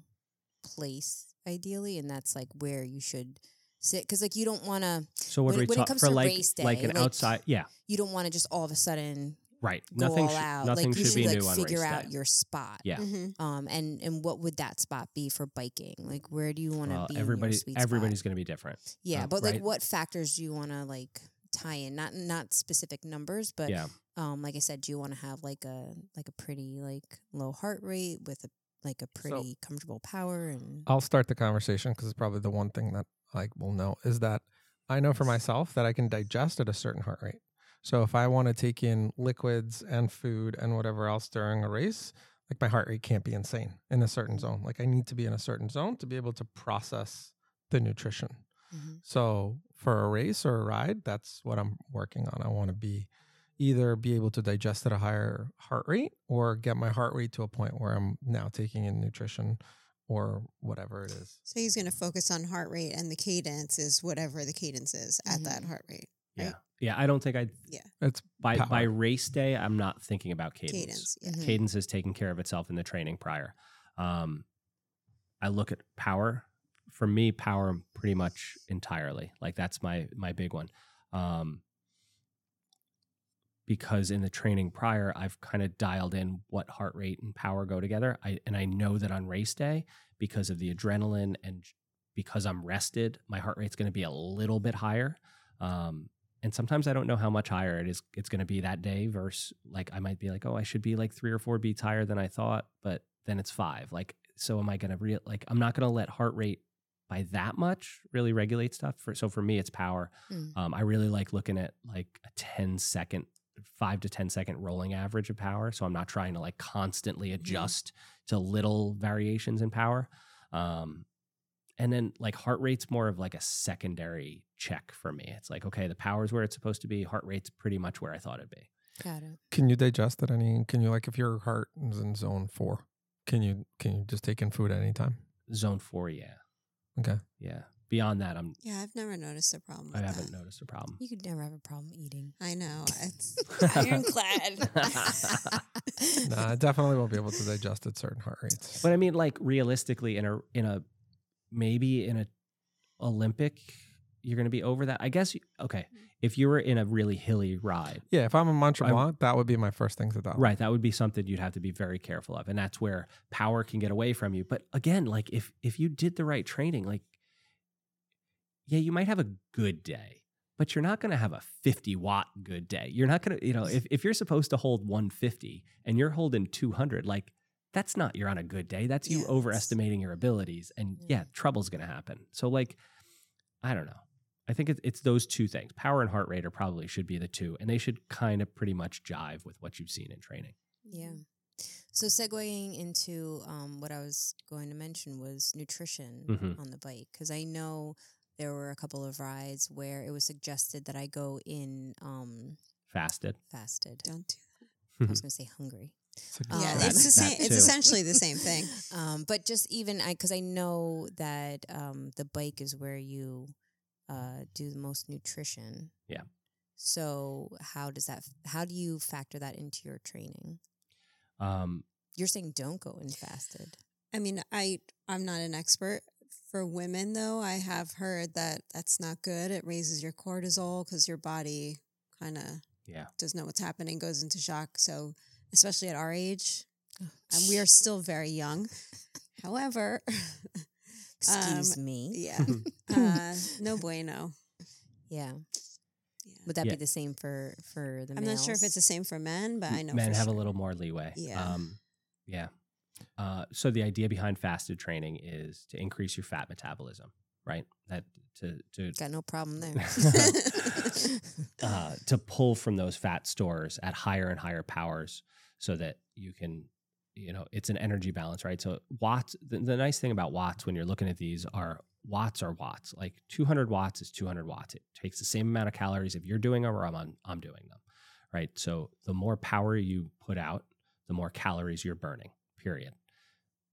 place ideally, and that's like where you should sit, because like you don't want to. So what when, are we when talk- it comes for to like, race day, like an like, outside, yeah, you don't want to just all of a sudden, right? Go nothing, all sh- out. Nothing like, should, should be like, new on race day. Figure out your spot, yeah. Mm-hmm. Um, and and what would that spot be for biking? Like, where do you want to well, be? Everybody, everybody's going to be different. Yeah, uh, but right? like, what factors do you want to like tie in? Not not specific numbers, but yeah. um, like I said, do you want to have like a like a pretty like low heart rate with a like a pretty so, comfortable power? And I'll start the conversation because it's probably the one thing that. Like, well, no, is that I know for myself that I can digest at a certain heart rate. So if I want to take in liquids and food and whatever else during a race, like my heart rate can't be insane in a certain zone. Like I need to be in a certain zone to be able to process the nutrition. Mm-hmm. So for a race or a ride, that's what I'm working on. I want to be either be able to digest at a higher heart rate or get my heart rate to a point where I'm now taking in nutrition or whatever it is. So he's going to focus on heart rate, and the cadence is whatever the cadence is at mm-hmm. that heart rate. Right? Yeah. Yeah. I don't think I'd, yeah. It's by, by race day, I'm not thinking about cadence. Cadence, yeah. mm-hmm. cadence is taking care of itself in the training prior. Um, I look at power. For me, power pretty much entirely. Like that's my, my big one. Um, because in the training prior, I've kind of dialed in what heart rate and power go together. I, and I know that on race day, because of the adrenaline and because I'm rested, my heart rate's going to be a little bit higher. Um, and sometimes I don't know how much higher it is. It's going to be that day versus like, I might be like, oh, I should be like three or four beats higher than I thought, but then it's five. Like, so am I going to re- like, I'm not going to let heart rate by that much really regulate stuff. For, so for me, it's power. Mm. Um, I really like looking at like a ten second five to ten second rolling average of power. So I'm not trying to like constantly adjust mm-hmm. to little variations in power. Um, and then like heart rate's more of like a secondary check for me. It's like, okay, the power's where it's supposed to be. Heart rate's pretty much where I thought it'd be. Got it. Can you digest at any, can you like, if your heart is in zone four, can you, can you just take in food at any time? Zone four. Yeah. Okay. Yeah. Beyond that, I'm... Yeah, I've never noticed a problem with I haven't that. noticed a problem. You could never have a problem eating. I know. It's ironclad. No, I definitely won't be able to digest at certain heart rates. But I mean, like, realistically, in a... in a maybe in a Olympic, you're going to be over that. I guess... You, okay. If you were in a really hilly ride... Yeah, if I'm in Mont-Tremblant, that would be my first thing to do. Right. That would be something you'd have to be very careful of. And that's where power can get away from you. But again, like, if if you did the right training, like, yeah, you might have a good day, but you're not going to have a fifty watt good day. You're not going to, you know, if, if you're supposed to hold one fifty and you're holding two hundred, like that's not you're on a good day. That's you yes. overestimating your abilities. And mm. yeah, trouble's going to happen. So like, I don't know. I think it's those two things. Power and heart rate are probably should be the two, and they should kind of pretty much jive with what you've seen in training. Yeah. So segueing into um, what I was going to mention was nutrition mm-hmm. on the bike, because I know there were a couple of rides where it was suggested that I go in um, fasted. Fasted. Don't do that. I was going to say hungry. Um, yeah, it's the same. It's essentially the same thing. um, but just even I, because I know that um, the bike is where you uh, do the most nutrition. Yeah. So how does that? How do you factor that into your training? Um, You're saying don't go in fasted. I mean, I I'm not an expert. For women, though, I have heard that that's not good. It raises your cortisol because your body kind of yeah. doesn't know what's happening, goes into shock. So. Especially at our age, oh, and we are still very young. However, excuse um, me. Yeah, uh, no bueno. Yeah. yeah. Would that yeah. be the same for for the? I'm males? Not sure if it's the same for men, but I know men for have sure. a little more leeway. Yeah. Um, yeah. Uh, so the idea behind fasted training is to increase your fat metabolism, right? That to to got no problem there. uh, to pull from those fat stores at higher and higher powers. So that you can, you know, it's an energy balance, right? So watts, the, the nice thing about watts when you're looking at these are watts are watts. Like two hundred watts is two hundred watts. It takes the same amount of calories if you're doing them or I'm on, I'm doing them, right? So the more power you put out, the more calories you're burning, period.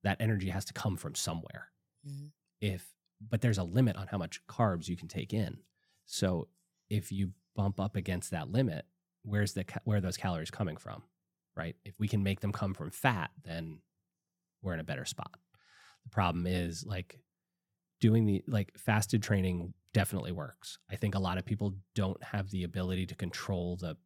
That energy has to come from somewhere. Mm-hmm. If, but there's a limit on how much carbs you can take in. So if you bump up against that limit, where's the, where are those calories coming from? Right? If we can make them come from fat, then we're in a better spot. The problem is like doing the, like fasted training definitely works. I think a lot of people don't have the ability to control the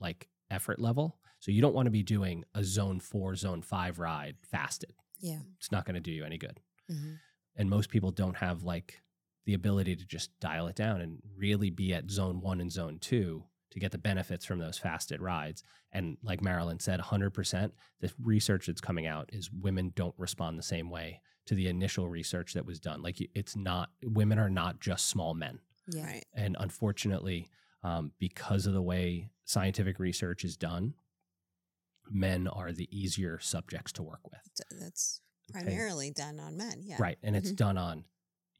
like effort level. So you don't want to be doing a zone four, zone five ride fasted. Yeah. It's not going to do you any good. Mm-hmm. And most people don't have like the ability to just dial it down and really be at zone one and zone two to get the benefits from those fasted rides. And like Marilyn said, one hundred percent, the research that's coming out is women don't respond the same way to the initial research that was done. Like it's not, women are not just small men. Yeah. Right. And unfortunately, um, because of the way scientific research is done, men are the easier subjects to work with. That's primarily okay. done on men. Yeah. Right. And mm-hmm. it's done on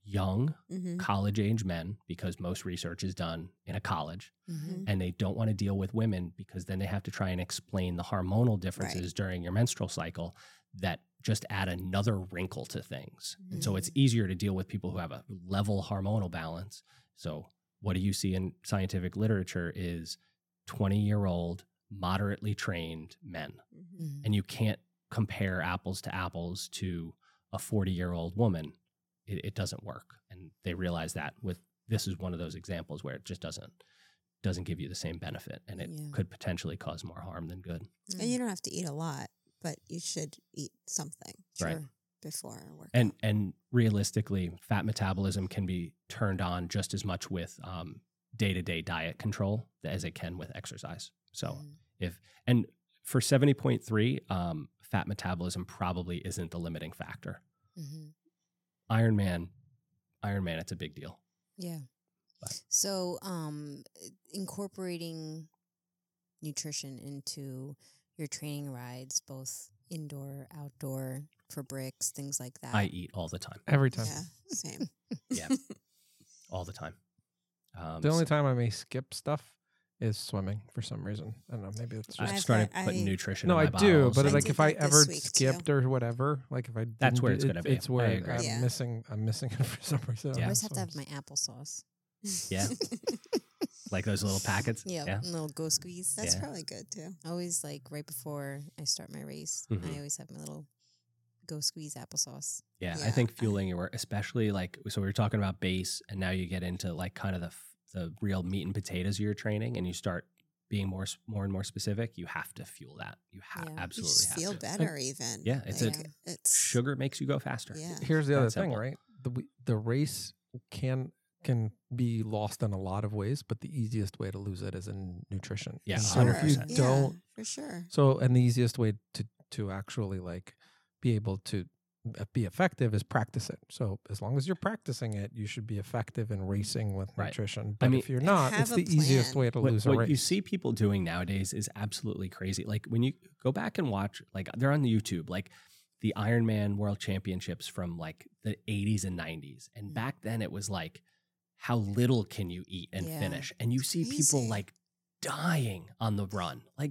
young mm-hmm. college age men because most research is done in a college mm-hmm. and they don't want to deal with women because then they have to try and explain the hormonal differences right. during your menstrual cycle that just add another wrinkle to things. Mm-hmm. And so it's easier to deal with people who have a level hormonal balance. So what do you see in scientific literature is twenty year old moderately trained men mm-hmm. and you can't compare apples to apples to a forty year old woman. It, it doesn't work. And they realize that with this is one of those examples where it just doesn't doesn't give you the same benefit and it yeah. could potentially cause more harm than good. Mm. And you don't have to eat a lot, but you should eat something right. sure, before work. And out. And realistically, fat metabolism can be turned on just as much with um, day-to-day diet control as it can with exercise. So mm. if and for seventy point three, um, fat metabolism probably isn't the limiting factor. Mm-hmm. Ironman, Ironman, it's a big deal. Yeah. But. So um, incorporating nutrition into your training rides, both indoor, outdoor, for bricks, things like that. I eat all the time. Every time. Yeah, same. yeah, all the time. Um, the only so. time I may skip stuff is swimming for some reason. I don't know, maybe it's just... I started putting nutrition no, in my body. No, I do, but I like if I ever skipped too. or whatever, like if I... That's where it's it, going to be. It's where I, I'm, yeah. missing, I'm missing it for some reason. Yeah. I always have so to have my applesauce. Yeah. Like those little packets? Yep. Yeah, little go squeeze. That's yeah. probably good, too. Always like right before I start my race, mm-hmm. I always have my little go squeeze applesauce. Yeah, yeah. I think fueling your work, especially like... So we were talking about base, and now you get into like kind of the... the real meat and potatoes of your training, and you start being more, more and more specific. You have to fuel that. You have yeah. absolutely you just have feel to. better, and, even. Yeah, it's like, a it's, sugar makes you go faster. Yeah. Here's the other That's thing, simple. right? The the race can can be lost in a lot of ways, but the easiest way to lose it is in nutrition. Yeah, so one hundred percent. If you don't, yeah, for sure. So, and the easiest way to to actually like be able to be effective is practice it. So as long as you're practicing it, you should be effective in racing with right. nutrition. But I mean, if you're not, it's the plan. easiest way to what, lose a what race. What you see people doing nowadays is absolutely crazy. Like when you go back and watch, like they're on the YouTube, like the Ironman World Championships from like the eighties and nineties. And mm. back then it was like, how little can you eat and yeah. finish? And you see crazy. people like dying on the run. Like,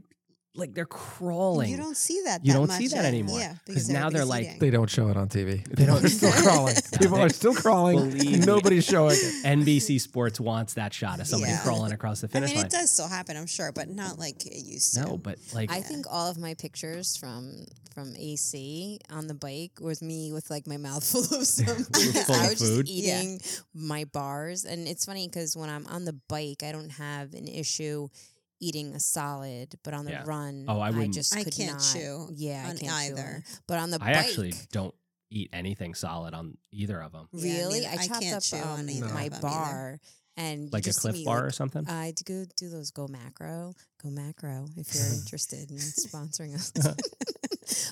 Like they're crawling. You don't see that. You that don't much see that anymore. Yeah, because now they're like eating. They don't show it on T V. They don't. They're still crawling. People are still crawling. Nobody's showing it. N B C Sports wants that shot of somebody yeah. crawling across the finish line. I mean, line. It does still happen, I'm sure, but not like it used to. No, but like I yeah. think all of my pictures from from A C on the bike was me with like my mouth full of some. full I was food. just eating yeah. my bars, and it's funny because when I'm on the bike, I don't have an issue eating a solid, but on the yeah. run, oh, I, I just could I can't not. chew. Yeah, I can't either. Chew but on the I bike, I actually don't eat anything solid on either of them. Really, yeah, I, I chopped up chew um, on either my bar either. and like a Cliff Bar like, or something. I do do those Go Macro, Go Macro. If you're interested in sponsoring us,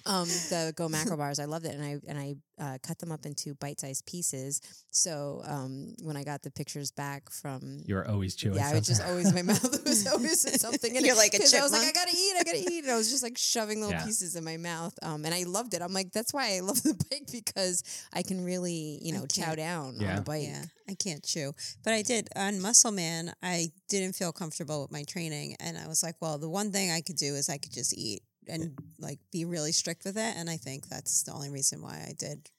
um, the Go Macro bars, I loved it, and I and I uh, cut them up into bite-sized pieces. So um, when I got the pictures back from, you were always chewing. Yeah, something. I was just always my mouth was always something in You're it. Like a chipmunk. I was like, I gotta eat, I gotta eat, and I was just like shoving little yeah. pieces in my mouth. Um, and I loved it. I'm like, that's why I love the bike because I can really, you know, chow down yeah. on the bike. Yeah, I can't chew, but I did on Muscle Man. I didn't feel comfortable with my training, and I was like, well, the one thing I could do is I could just eat and like be really strict with it. And I think that's the only reason why I did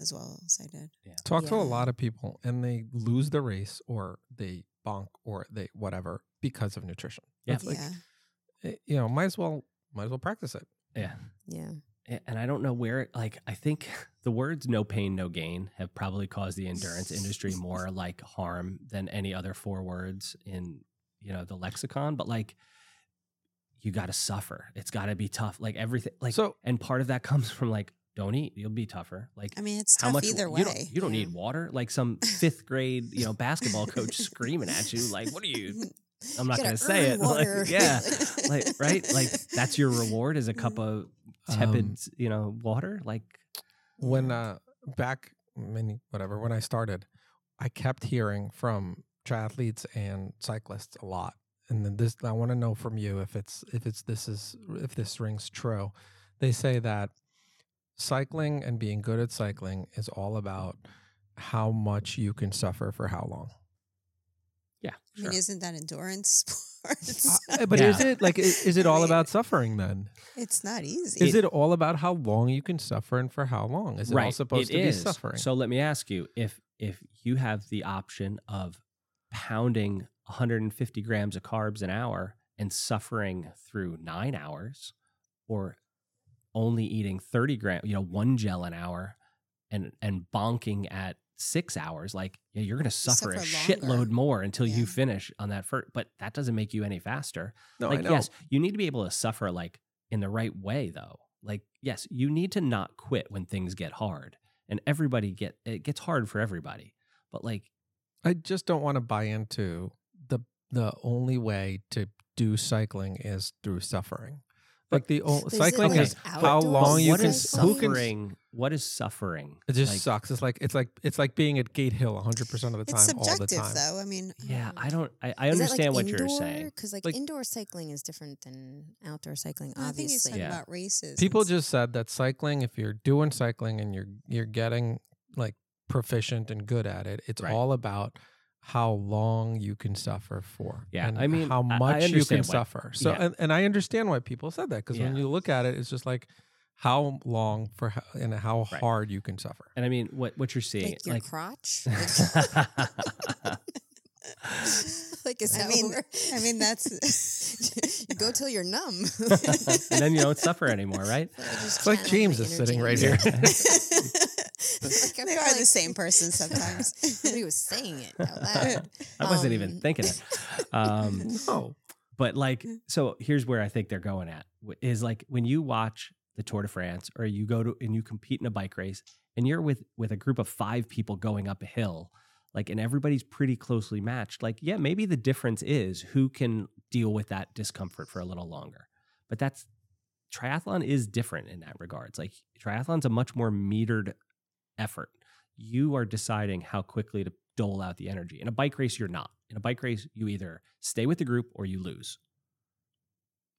as well as I did. Yeah. Talk yeah. to a lot of people and they lose the race or they bonk or they whatever because of nutrition. Yeah. Like, yeah. you know, might as well, might as well practice it. Yeah. Yeah. And I don't know where, like, I think the words no pain, no gain have probably caused the endurance industry more like harm than any other four words in, you know, the lexicon, but like, you got to suffer. It's got to be tough. Like everything, like, so, and part of that comes from like, don't eat, you'll be tougher. Like, I mean, it's how tough much, either way. You don't, you don't yeah. need water. Like some fifth grade, you know, basketball coach screaming at you. Like, what are you, I'm not going to say it. Like, yeah. like, right. Like that's your reward is a cup of tepid, um, you know, water. Like when, uh, back many, whatever, when I started, I kept hearing from triathletes and cyclists a lot. And then this, I want to know from you if it's if it's this is if this rings true. They say that cycling and being good at cycling is all about how much you can suffer for how long. Yeah, sure. I mean, isn't that endurance sports? uh, but yeah. is it like is, is it all I mean, about suffering then? It's not easy. Is it, it all about how long you can suffer and for how long? Is it right, all supposed it to is. be suffering? So let me ask you: if if you have the option of pounding one hundred fifty grams of carbs an hour and suffering through nine hours or only eating thirty grams, you know, one gel an hour and, and bonking at six hours, like yeah, you're going to suffer, suffer a longer. shitload more until yeah. you finish on that first, but that doesn't make you any faster. No, like, I know. Yes, you need to be able to suffer like in the right way though. Like, yes, you need to not quit when things get hard and everybody get, it gets hard for everybody, but like, I just don't want to buy into the the only way to do cycling is through suffering. Like the o- cycling is how long you can suffering. What is suffering? It just like, sucks. It's like it's like it's like being at Gate Hill one hundred percent of the time, all the time. It's subjective, though. I mean, yeah, I don't. I, I understand like what indoor? you're saying because like, like indoor cycling is different than outdoor cycling. Obviously, I think he's talking yeah. about races. People just said that cycling. If you're doing cycling and you're you're getting like proficient and good at it, it's right. all about how long you can suffer for. Yeah, and I mean, how much you can what, suffer. So, yeah. and, and I understand why people said that because yeah. when you look at it, it's just like how long for how, and how right. hard you can suffer. And I mean, what what you're seeing, like your like, crotch. Like is I mean, over? I mean that's you go till you're numb, and then you don't suffer anymore, right? It's like James is sitting right here. Like, they are like, the same person sometimes. He was saying it out loud. I wasn't um, even thinking it. Um, no, but like, so here's where I think they're going at is like when you watch the Tour de France or you go to and you compete in a bike race and you're with with a group of five people going up a hill, like, and everybody's pretty closely matched. Like, yeah, maybe the difference is who can deal with that discomfort for a little longer, but that's triathlon is different in that regards. Like triathlon's a much more metered effort. You are deciding how quickly to dole out the energy. In a bike race, you're not. In a bike race, you either stay with the group or you lose.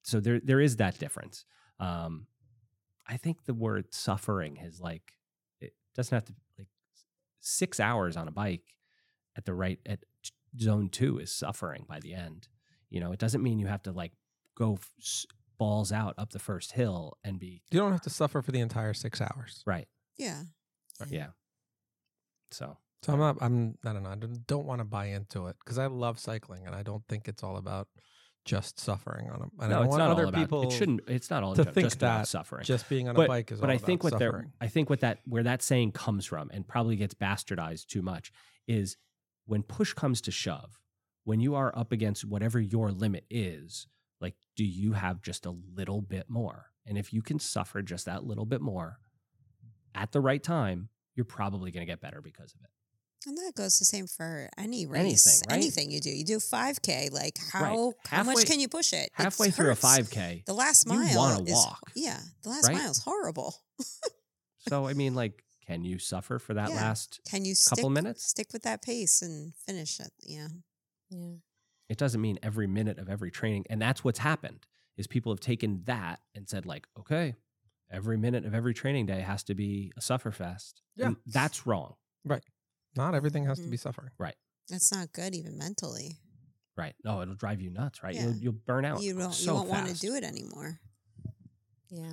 So there, there is that difference. Um, I think the word suffering is like, it doesn't have to, like six hours on a bike at the right, at zone two is suffering by the end. You know, it doesn't mean you have to like go f- balls out up the first hill and be. You don't have to suffer for the entire six hours. Right. Yeah. Right. Yeah. So. So I'm not, I'm, I don't know, I don't, don't want to buy into it because I love cycling and I don't think it's all about just suffering on a. I no, don't it's want not other all about, people. It shouldn't. It's not all to about, think just that about suffering. Just being on but, a bike is. But all I about think what suffering. I think what that where that saying comes from and probably gets bastardized too much is when push comes to shove, when you are up against whatever your limit is, like do you have just a little bit more? And if you can suffer just that little bit more at the right time, you're probably going to get better because of it. And that goes the same for any race. Anything, right? Anything you do. You do five K, like how right. halfway, how much can you push it? Halfway it through a five K, the last mile you want to walk. Yeah, the last right? mile is horrible. So, I mean, like, can you suffer for that yeah. last can you couple stick, minutes? Stick with that pace and finish it, yeah. Yeah. It doesn't mean every minute of every training. And that's what's happened is people have taken that and said like, okay, every minute of every training day has to be a sufferfest. Yeah. And that's wrong. Right. Not everything has mm-hmm. to be suffering. Right. That's not good even mentally. Right. No, it'll drive you nuts, right? Yeah. You'll, you'll burn out. You won't, so you won't want to do it anymore. Yeah.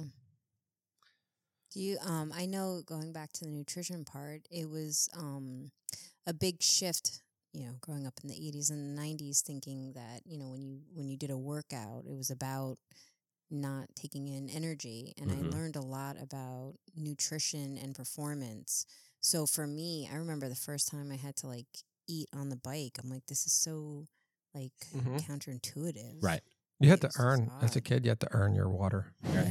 Do you, um, I know going back to the nutrition part, it was um, a big shift, you know, growing up in the eighties and the nineties, thinking that, you know, when you when you did a workout, it was about not taking in energy. And mm-hmm. I learned a lot about nutrition and performance. So for me, I remember the first time I had to like eat on the bike. I'm like, this is so like mm-hmm. counterintuitive. Right. You like, had to earn, as a kid, you had to earn your water. Yeah.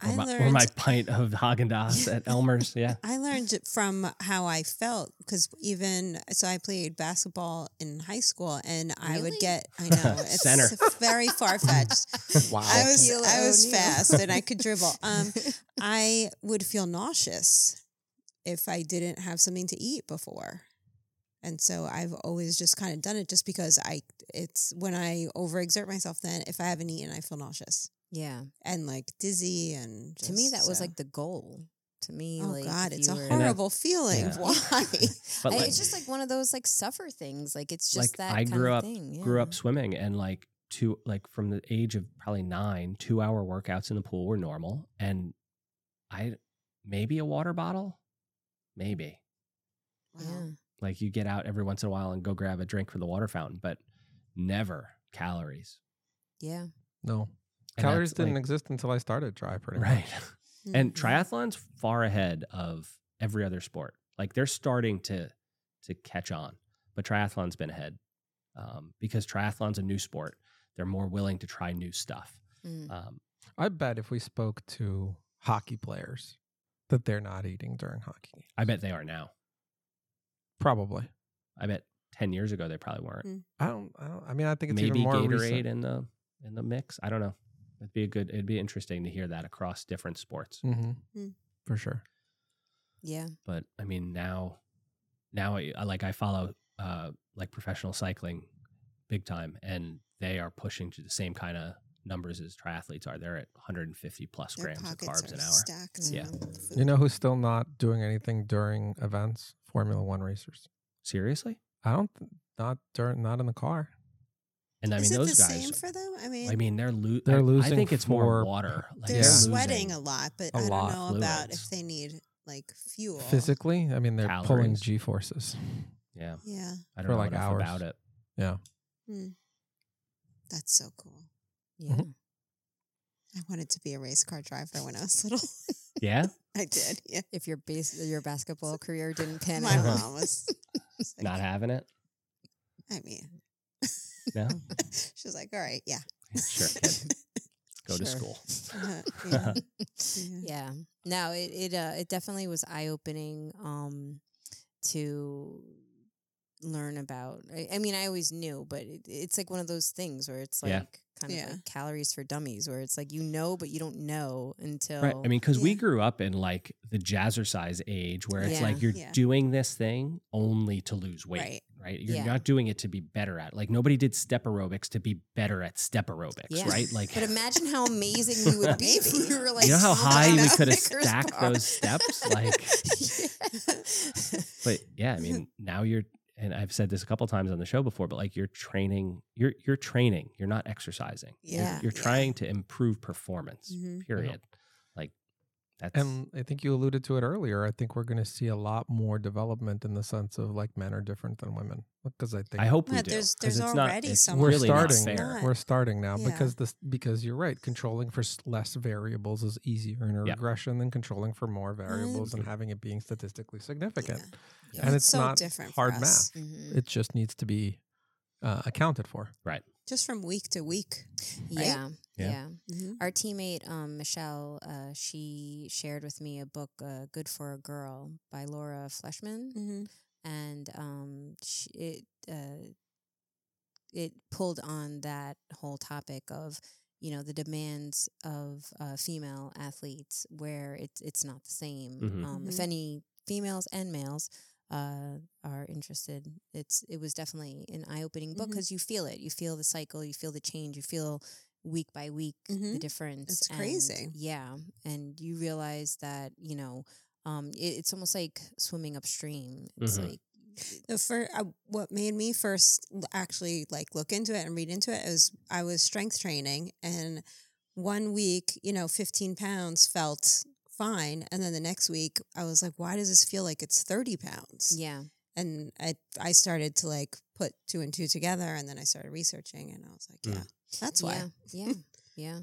I or, my, learned, or my pint of Haagen-Dazs at Elmer's. Yeah. I learned from how I felt because even, so I played basketball in high school and really? I would get, I know, it's Center. very far-fetched. Wow. I was, Kilo I was Neil. fast and I could dribble. Um, I would feel nauseous if I didn't have something to eat before. And so I've always just kind of done it just because I, it's when I overexert myself, then if I haven't eaten, I feel nauseous. Yeah. And like dizzy and just, to me, that so. was like the goal. To me, oh like God, it's a were, horrible that, feeling. Yeah. Why? But I, like, it's just like one of those like suffer things. Like it's just like that I grew kind up, of thing. Yeah. grew up swimming and like two, like from the age of probably nine, two hour workouts in the pool were normal. And I, maybe a water bottle. Maybe. Yeah. Like you get out every once in a while and go grab a drink from the water fountain, but never calories. Yeah. No. And calories didn't like, exist until I started tri pretty much. Right. Mm-hmm. And triathlon's far ahead of every other sport. Like they're starting to to catch on, but triathlon's been ahead um, because triathlon's a new sport. They're more willing to try new stuff. Mm. Um, I bet if we spoke to hockey players, that they're not eating during hockey games. I bet they are now. Probably. I bet ten years ago they probably weren't. Mm. I, don't, I don't. I mean, I think it's maybe even more Gatorade recent. in the in the mix. I don't know. It'd be a good. It'd be interesting to hear that across different sports. Mm-hmm. Mm. For sure. Yeah. But I mean, now, now I like I follow uh, like professional cycling, big time, and they are pushing to the same kind of numbers as triathletes are. They're at one hundred fifty plus Their grams of carbs an hour. Stacked. Yeah. You know who's still not doing anything during events? Formula One racers. Seriously? I don't, th- not during, not in the car. And I Is mean, those guys. Is it the same for them? I mean, I mean they're, lo- they're losing. I, I think it's for, more water. Like, they're yeah. sweating a lot, but a I don't lot. know about Fluids. if they need like fuel. Physically? I mean, they're Calories. pulling G forces. Yeah. Yeah. I don't for know like enough hours. about it. Yeah. Mm. That's so cool. Yeah. Mm-hmm. I wanted to be a race car driver when I was little. Yeah? I did, yeah. If your base, your basketball career didn't pan out. My mom was... was like, not having it? I mean... No? She was like, all right, yeah. Sure, kid. Go sure. to school. Uh, yeah. yeah. yeah. No, it it, uh, it definitely was eye-opening um, to... learn about. I mean, I always knew, but it, it's like one of those things where it's like yeah. kind yeah. of like calories for dummies, where it's like, you know, but you don't know until. Right. I mean, because yeah. we grew up in like the jazzercise age where it's yeah. like you're yeah. doing this thing only to lose weight, right? right? You're yeah. not doing it to be better at it. Like nobody did step aerobics to be better at step aerobics, yeah. right? Like, but imagine how amazing you would be if you were like, you know how high we could have stacked bar. those steps? Like, yeah. But yeah, I mean, now you're. And I've said this a couple times on the show before, but like you're training, you're you're training, you're not exercising. Yeah, you're, you're yeah. trying to improve performance. Mm-hmm. Period. Yeah. Like that's. And I think you alluded to it earlier. I think we're going to see a lot more development in the sense of like men are different than women, because I think I hope we do. There's, there's already not, some. We're really starting. Not fair. We're starting now yeah. because this because you're right. Controlling for less variables is easier in a yeah. regression than controlling for more variables mm-hmm. and having it being statistically significant. Yeah. Yeah. And it's, it's so not different hard math. Mm-hmm. It just needs to be uh, accounted for. Right. Just from week to week. Right? Yeah. Yeah. yeah. Mm-hmm. Our teammate, um, Michelle, uh, she shared with me a book, uh, Good for a Girl by Laura Fleshman. Mm-hmm. And um, she, it, uh, it pulled on that whole topic of, you know, the demands of uh, female athletes where it's, it's not the same. Mm-hmm. Um, mm-hmm. If any females and males... Uh, are interested. It's it was definitely an eye-opening book because mm-hmm. you feel it. You feel the cycle. You feel the change. You feel week by week mm-hmm. the difference. It's and, crazy. Yeah, and you realize that you know um, it, it's almost like swimming upstream. It's mm-hmm. like the first, uh, what made me first actually like look into it and read into it is I was strength training and one week you know fifteen pounds felt fine. And then the next week I was like, why does this feel like it's thirty pounds? Yeah. And I I started to like put two and two together and then I started researching and I was like, yeah, mm. that's why. Yeah. Yeah. yeah.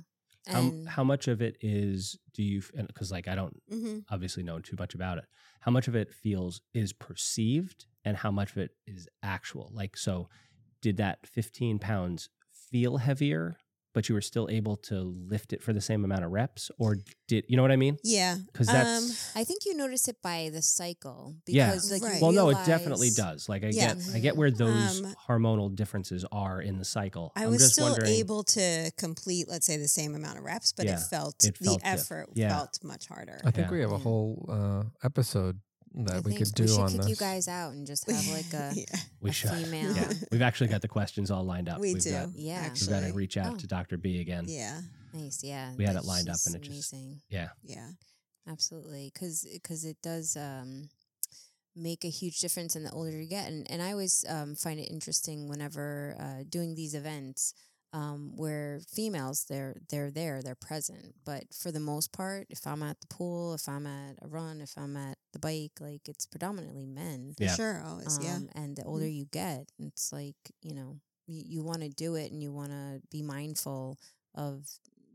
And how, how much of it is, do you, because like, I don't mm-hmm. obviously know too much about it. How much of it feels is perceived and how much of it is actual? Like, so did that fifteen pounds feel heavier? But you were still able to lift it for the same amount of reps, or did you know what I mean? Yeah, because that's. Um, I think you notice it by the cycle. Because yeah. Like right. Well, realize... no, it definitely does. Like I yeah. get, I get where those um, hormonal differences are in the cycle. I I'm was just still wondering... able to complete, let's say, the same amount of reps, but yeah, it, felt, it felt the effort yeah. felt much harder. I think yeah. we have a whole uh, episode. That I we could do we on kick this. You guys out and just have like a, yeah. we a should. Female. Yeah. We've actually got the questions all lined up. We We've do. Got, yeah. Actually. We've got to reach out oh. to Doctor B again. Yeah. Nice. Yeah. We had it lined up and it just. Amazing. Yeah. Yeah. Absolutely. Because because it does um, make a huge difference in the older you get. And, and I always um, find it interesting whenever uh, doing these events um, where females, they're, they're there, they're present. But for the most part, if I'm at the pool, if I'm at a run, if I'm at the bike, like it's predominantly men. Yeah. Sure, always, um, yeah. And the older you get, it's like, you know, you, you want to do it and you want to be mindful of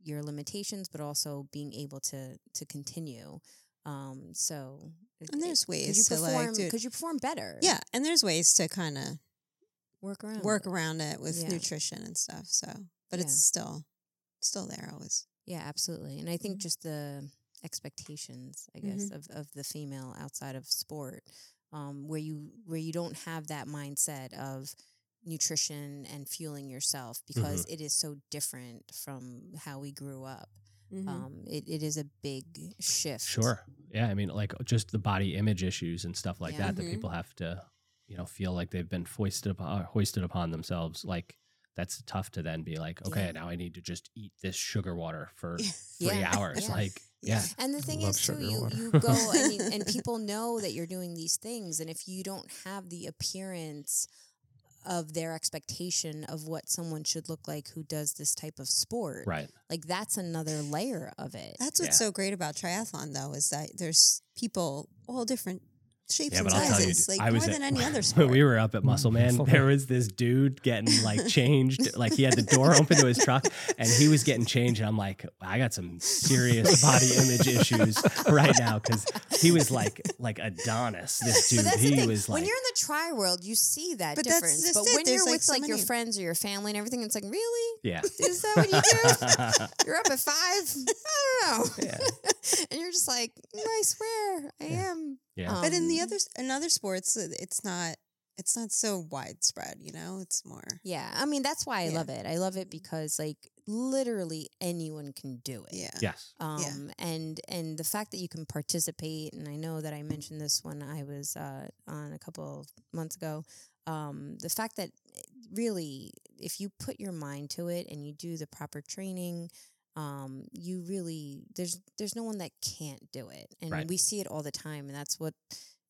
your limitations, but also being able to, to continue. Um, so. And it, there's ways to perform, like. Because you perform better. Yeah, and there's ways to kind of. Work around work it. around it with yeah. nutrition and stuff. So, but yeah. it's still, still there always. Yeah, absolutely. And I think mm-hmm. just the expectations, I guess, mm-hmm. of, of the female outside of sport, um, where you where you don't have that mindset of nutrition and fueling yourself because mm-hmm. it is so different from how we grew up. Mm-hmm. Um, it, it is a big shift. Sure. Yeah. I mean, like just the body image issues and stuff like yeah. that mm-hmm. that people have to. You know, feel like they've been foisted upon, hoisted upon themselves. Like that's tough to then be like, okay, yeah. now I need to just eat this sugar water for yeah. three yeah. hours. Yeah. Like, yeah. yeah. And the thing is, too, you, you go I mean, and people know that you're doing these things, and if you don't have the appearance of their expectation of what someone should look like who does this type of sport, right? Like that's another layer of it. That's what's yeah. so great about triathlon, though, is that there's people all different. Shapes yeah, and sizes, like I more was than at, any other sport. When we were up at Muscle Man, there was this dude getting like changed. Like he had the door open to his truck and he was getting changed. And I'm like, I got some serious body image issues right now because he was like like Adonis, this dude. He was like. When you're in the tri world, you see that but difference. That's, that's but when it. You're like with so like many... your friends or your family and everything, it's like, really? Yeah. Is that what you do? You're up at five? I don't know. Yeah. And you're just like, I swear, I yeah. am. Yeah. Um, but in the other in other sports, it's not it's not so widespread, you know, it's more. Yeah. I mean, that's why I yeah. love it. I love it because, like, literally anyone can do it. Yeah. Yes. Um, yeah. And, and the fact that you can participate, and I know that I mentioned this when I was uh, on a couple of months ago, um, the fact that really, if you put your mind to it and you do the proper training, um, you really, there's, there's no one that can't do it. And right. we see it all the time, and that's what...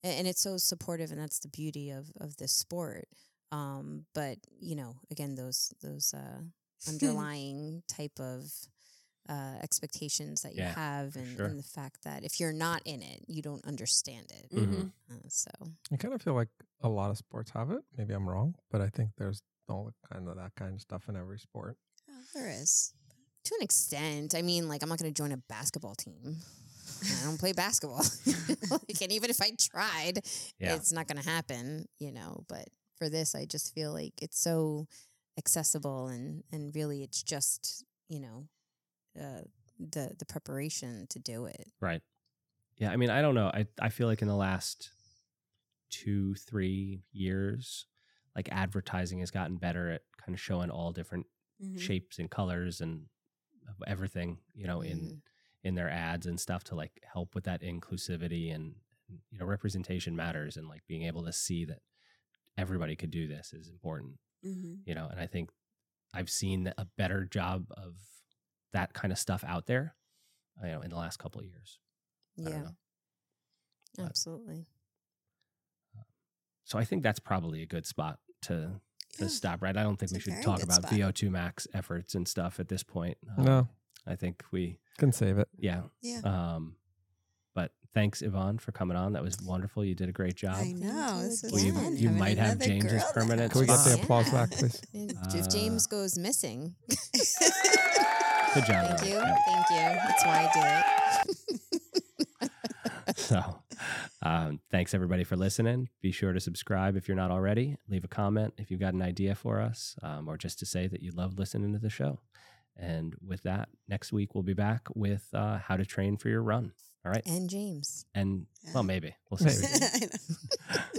And it's so supportive, and that's the beauty of, of this sport. Um, but, you know, again, those those uh, underlying type of uh, expectations that you yeah, have, and, sure. and the fact that if you're not in it, you don't understand it. Mm-hmm. Uh, so I kind of feel like a lot of sports have it. Maybe I'm wrong, but I think there's all kind of that kind of stuff in every sport. Oh, there is. To an extent. I mean, like, I'm not going to join a basketball team. I don't play basketball. Like, and even if I tried, yeah. it's not going to happen, you know. But for this, I just feel like it's so accessible, and, and really it's just, you know, uh, the the preparation to do it. Right. Yeah, I mean, I don't know. I, I feel like in the last two, three years, like, advertising has gotten better at kind of showing all different mm-hmm. shapes and colors and everything, you know, mm-hmm. in... in their ads and stuff to, like, help with that inclusivity, and, you know, representation matters, and, like, being able to see that everybody could do this is important, mm-hmm. you know, and I think I've seen a better job of that kind of stuff out there, you know, in the last couple of years. Yeah. I don't know. But, absolutely. Uh, so I think that's probably a good spot to, to yeah. stop, right? I don't think it's we should talk about spot. V O two max efforts and stuff at this point. Um, no. I think we can save it. Yeah. Yeah. Um, but thanks, Yvonne, for coming on. That was wonderful. You did a great job. I know. This well, you you might have James as permanent. Can we get the applause yeah. back, please? Uh, if James goes missing. Good job. Thank you. Yeah. Thank you. That's why I do it. So um, thanks, everybody, for listening. Be sure to subscribe if you're not already. Leave a comment if you've got an idea for us, um, or just to say that you love listening to the show. And with that, next week we'll be back with uh, how to train for your run. All right. And James. And, well, maybe. We'll see.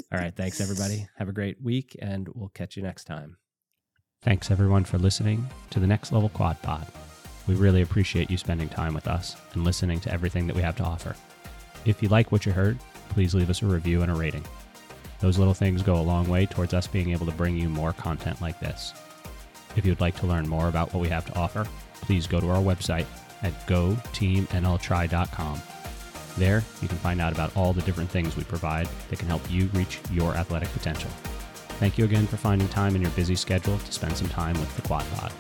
All right. Thanks, everybody. Have a great week, and we'll catch you next time. Thanks, everyone, for listening to the Next Level Quad Pod. We really appreciate you spending time with us and listening to everything that we have to offer. If you like what you heard, please leave us a review and a rating. Those little things go a long way towards us being able to bring you more content like this. If you'd like to learn more about what we have to offer, please go to our website at go team n l try dot com. There, you can find out about all the different things we provide that can help you reach your athletic potential. Thank you again for finding time in your busy schedule to spend some time with the Quad Pod.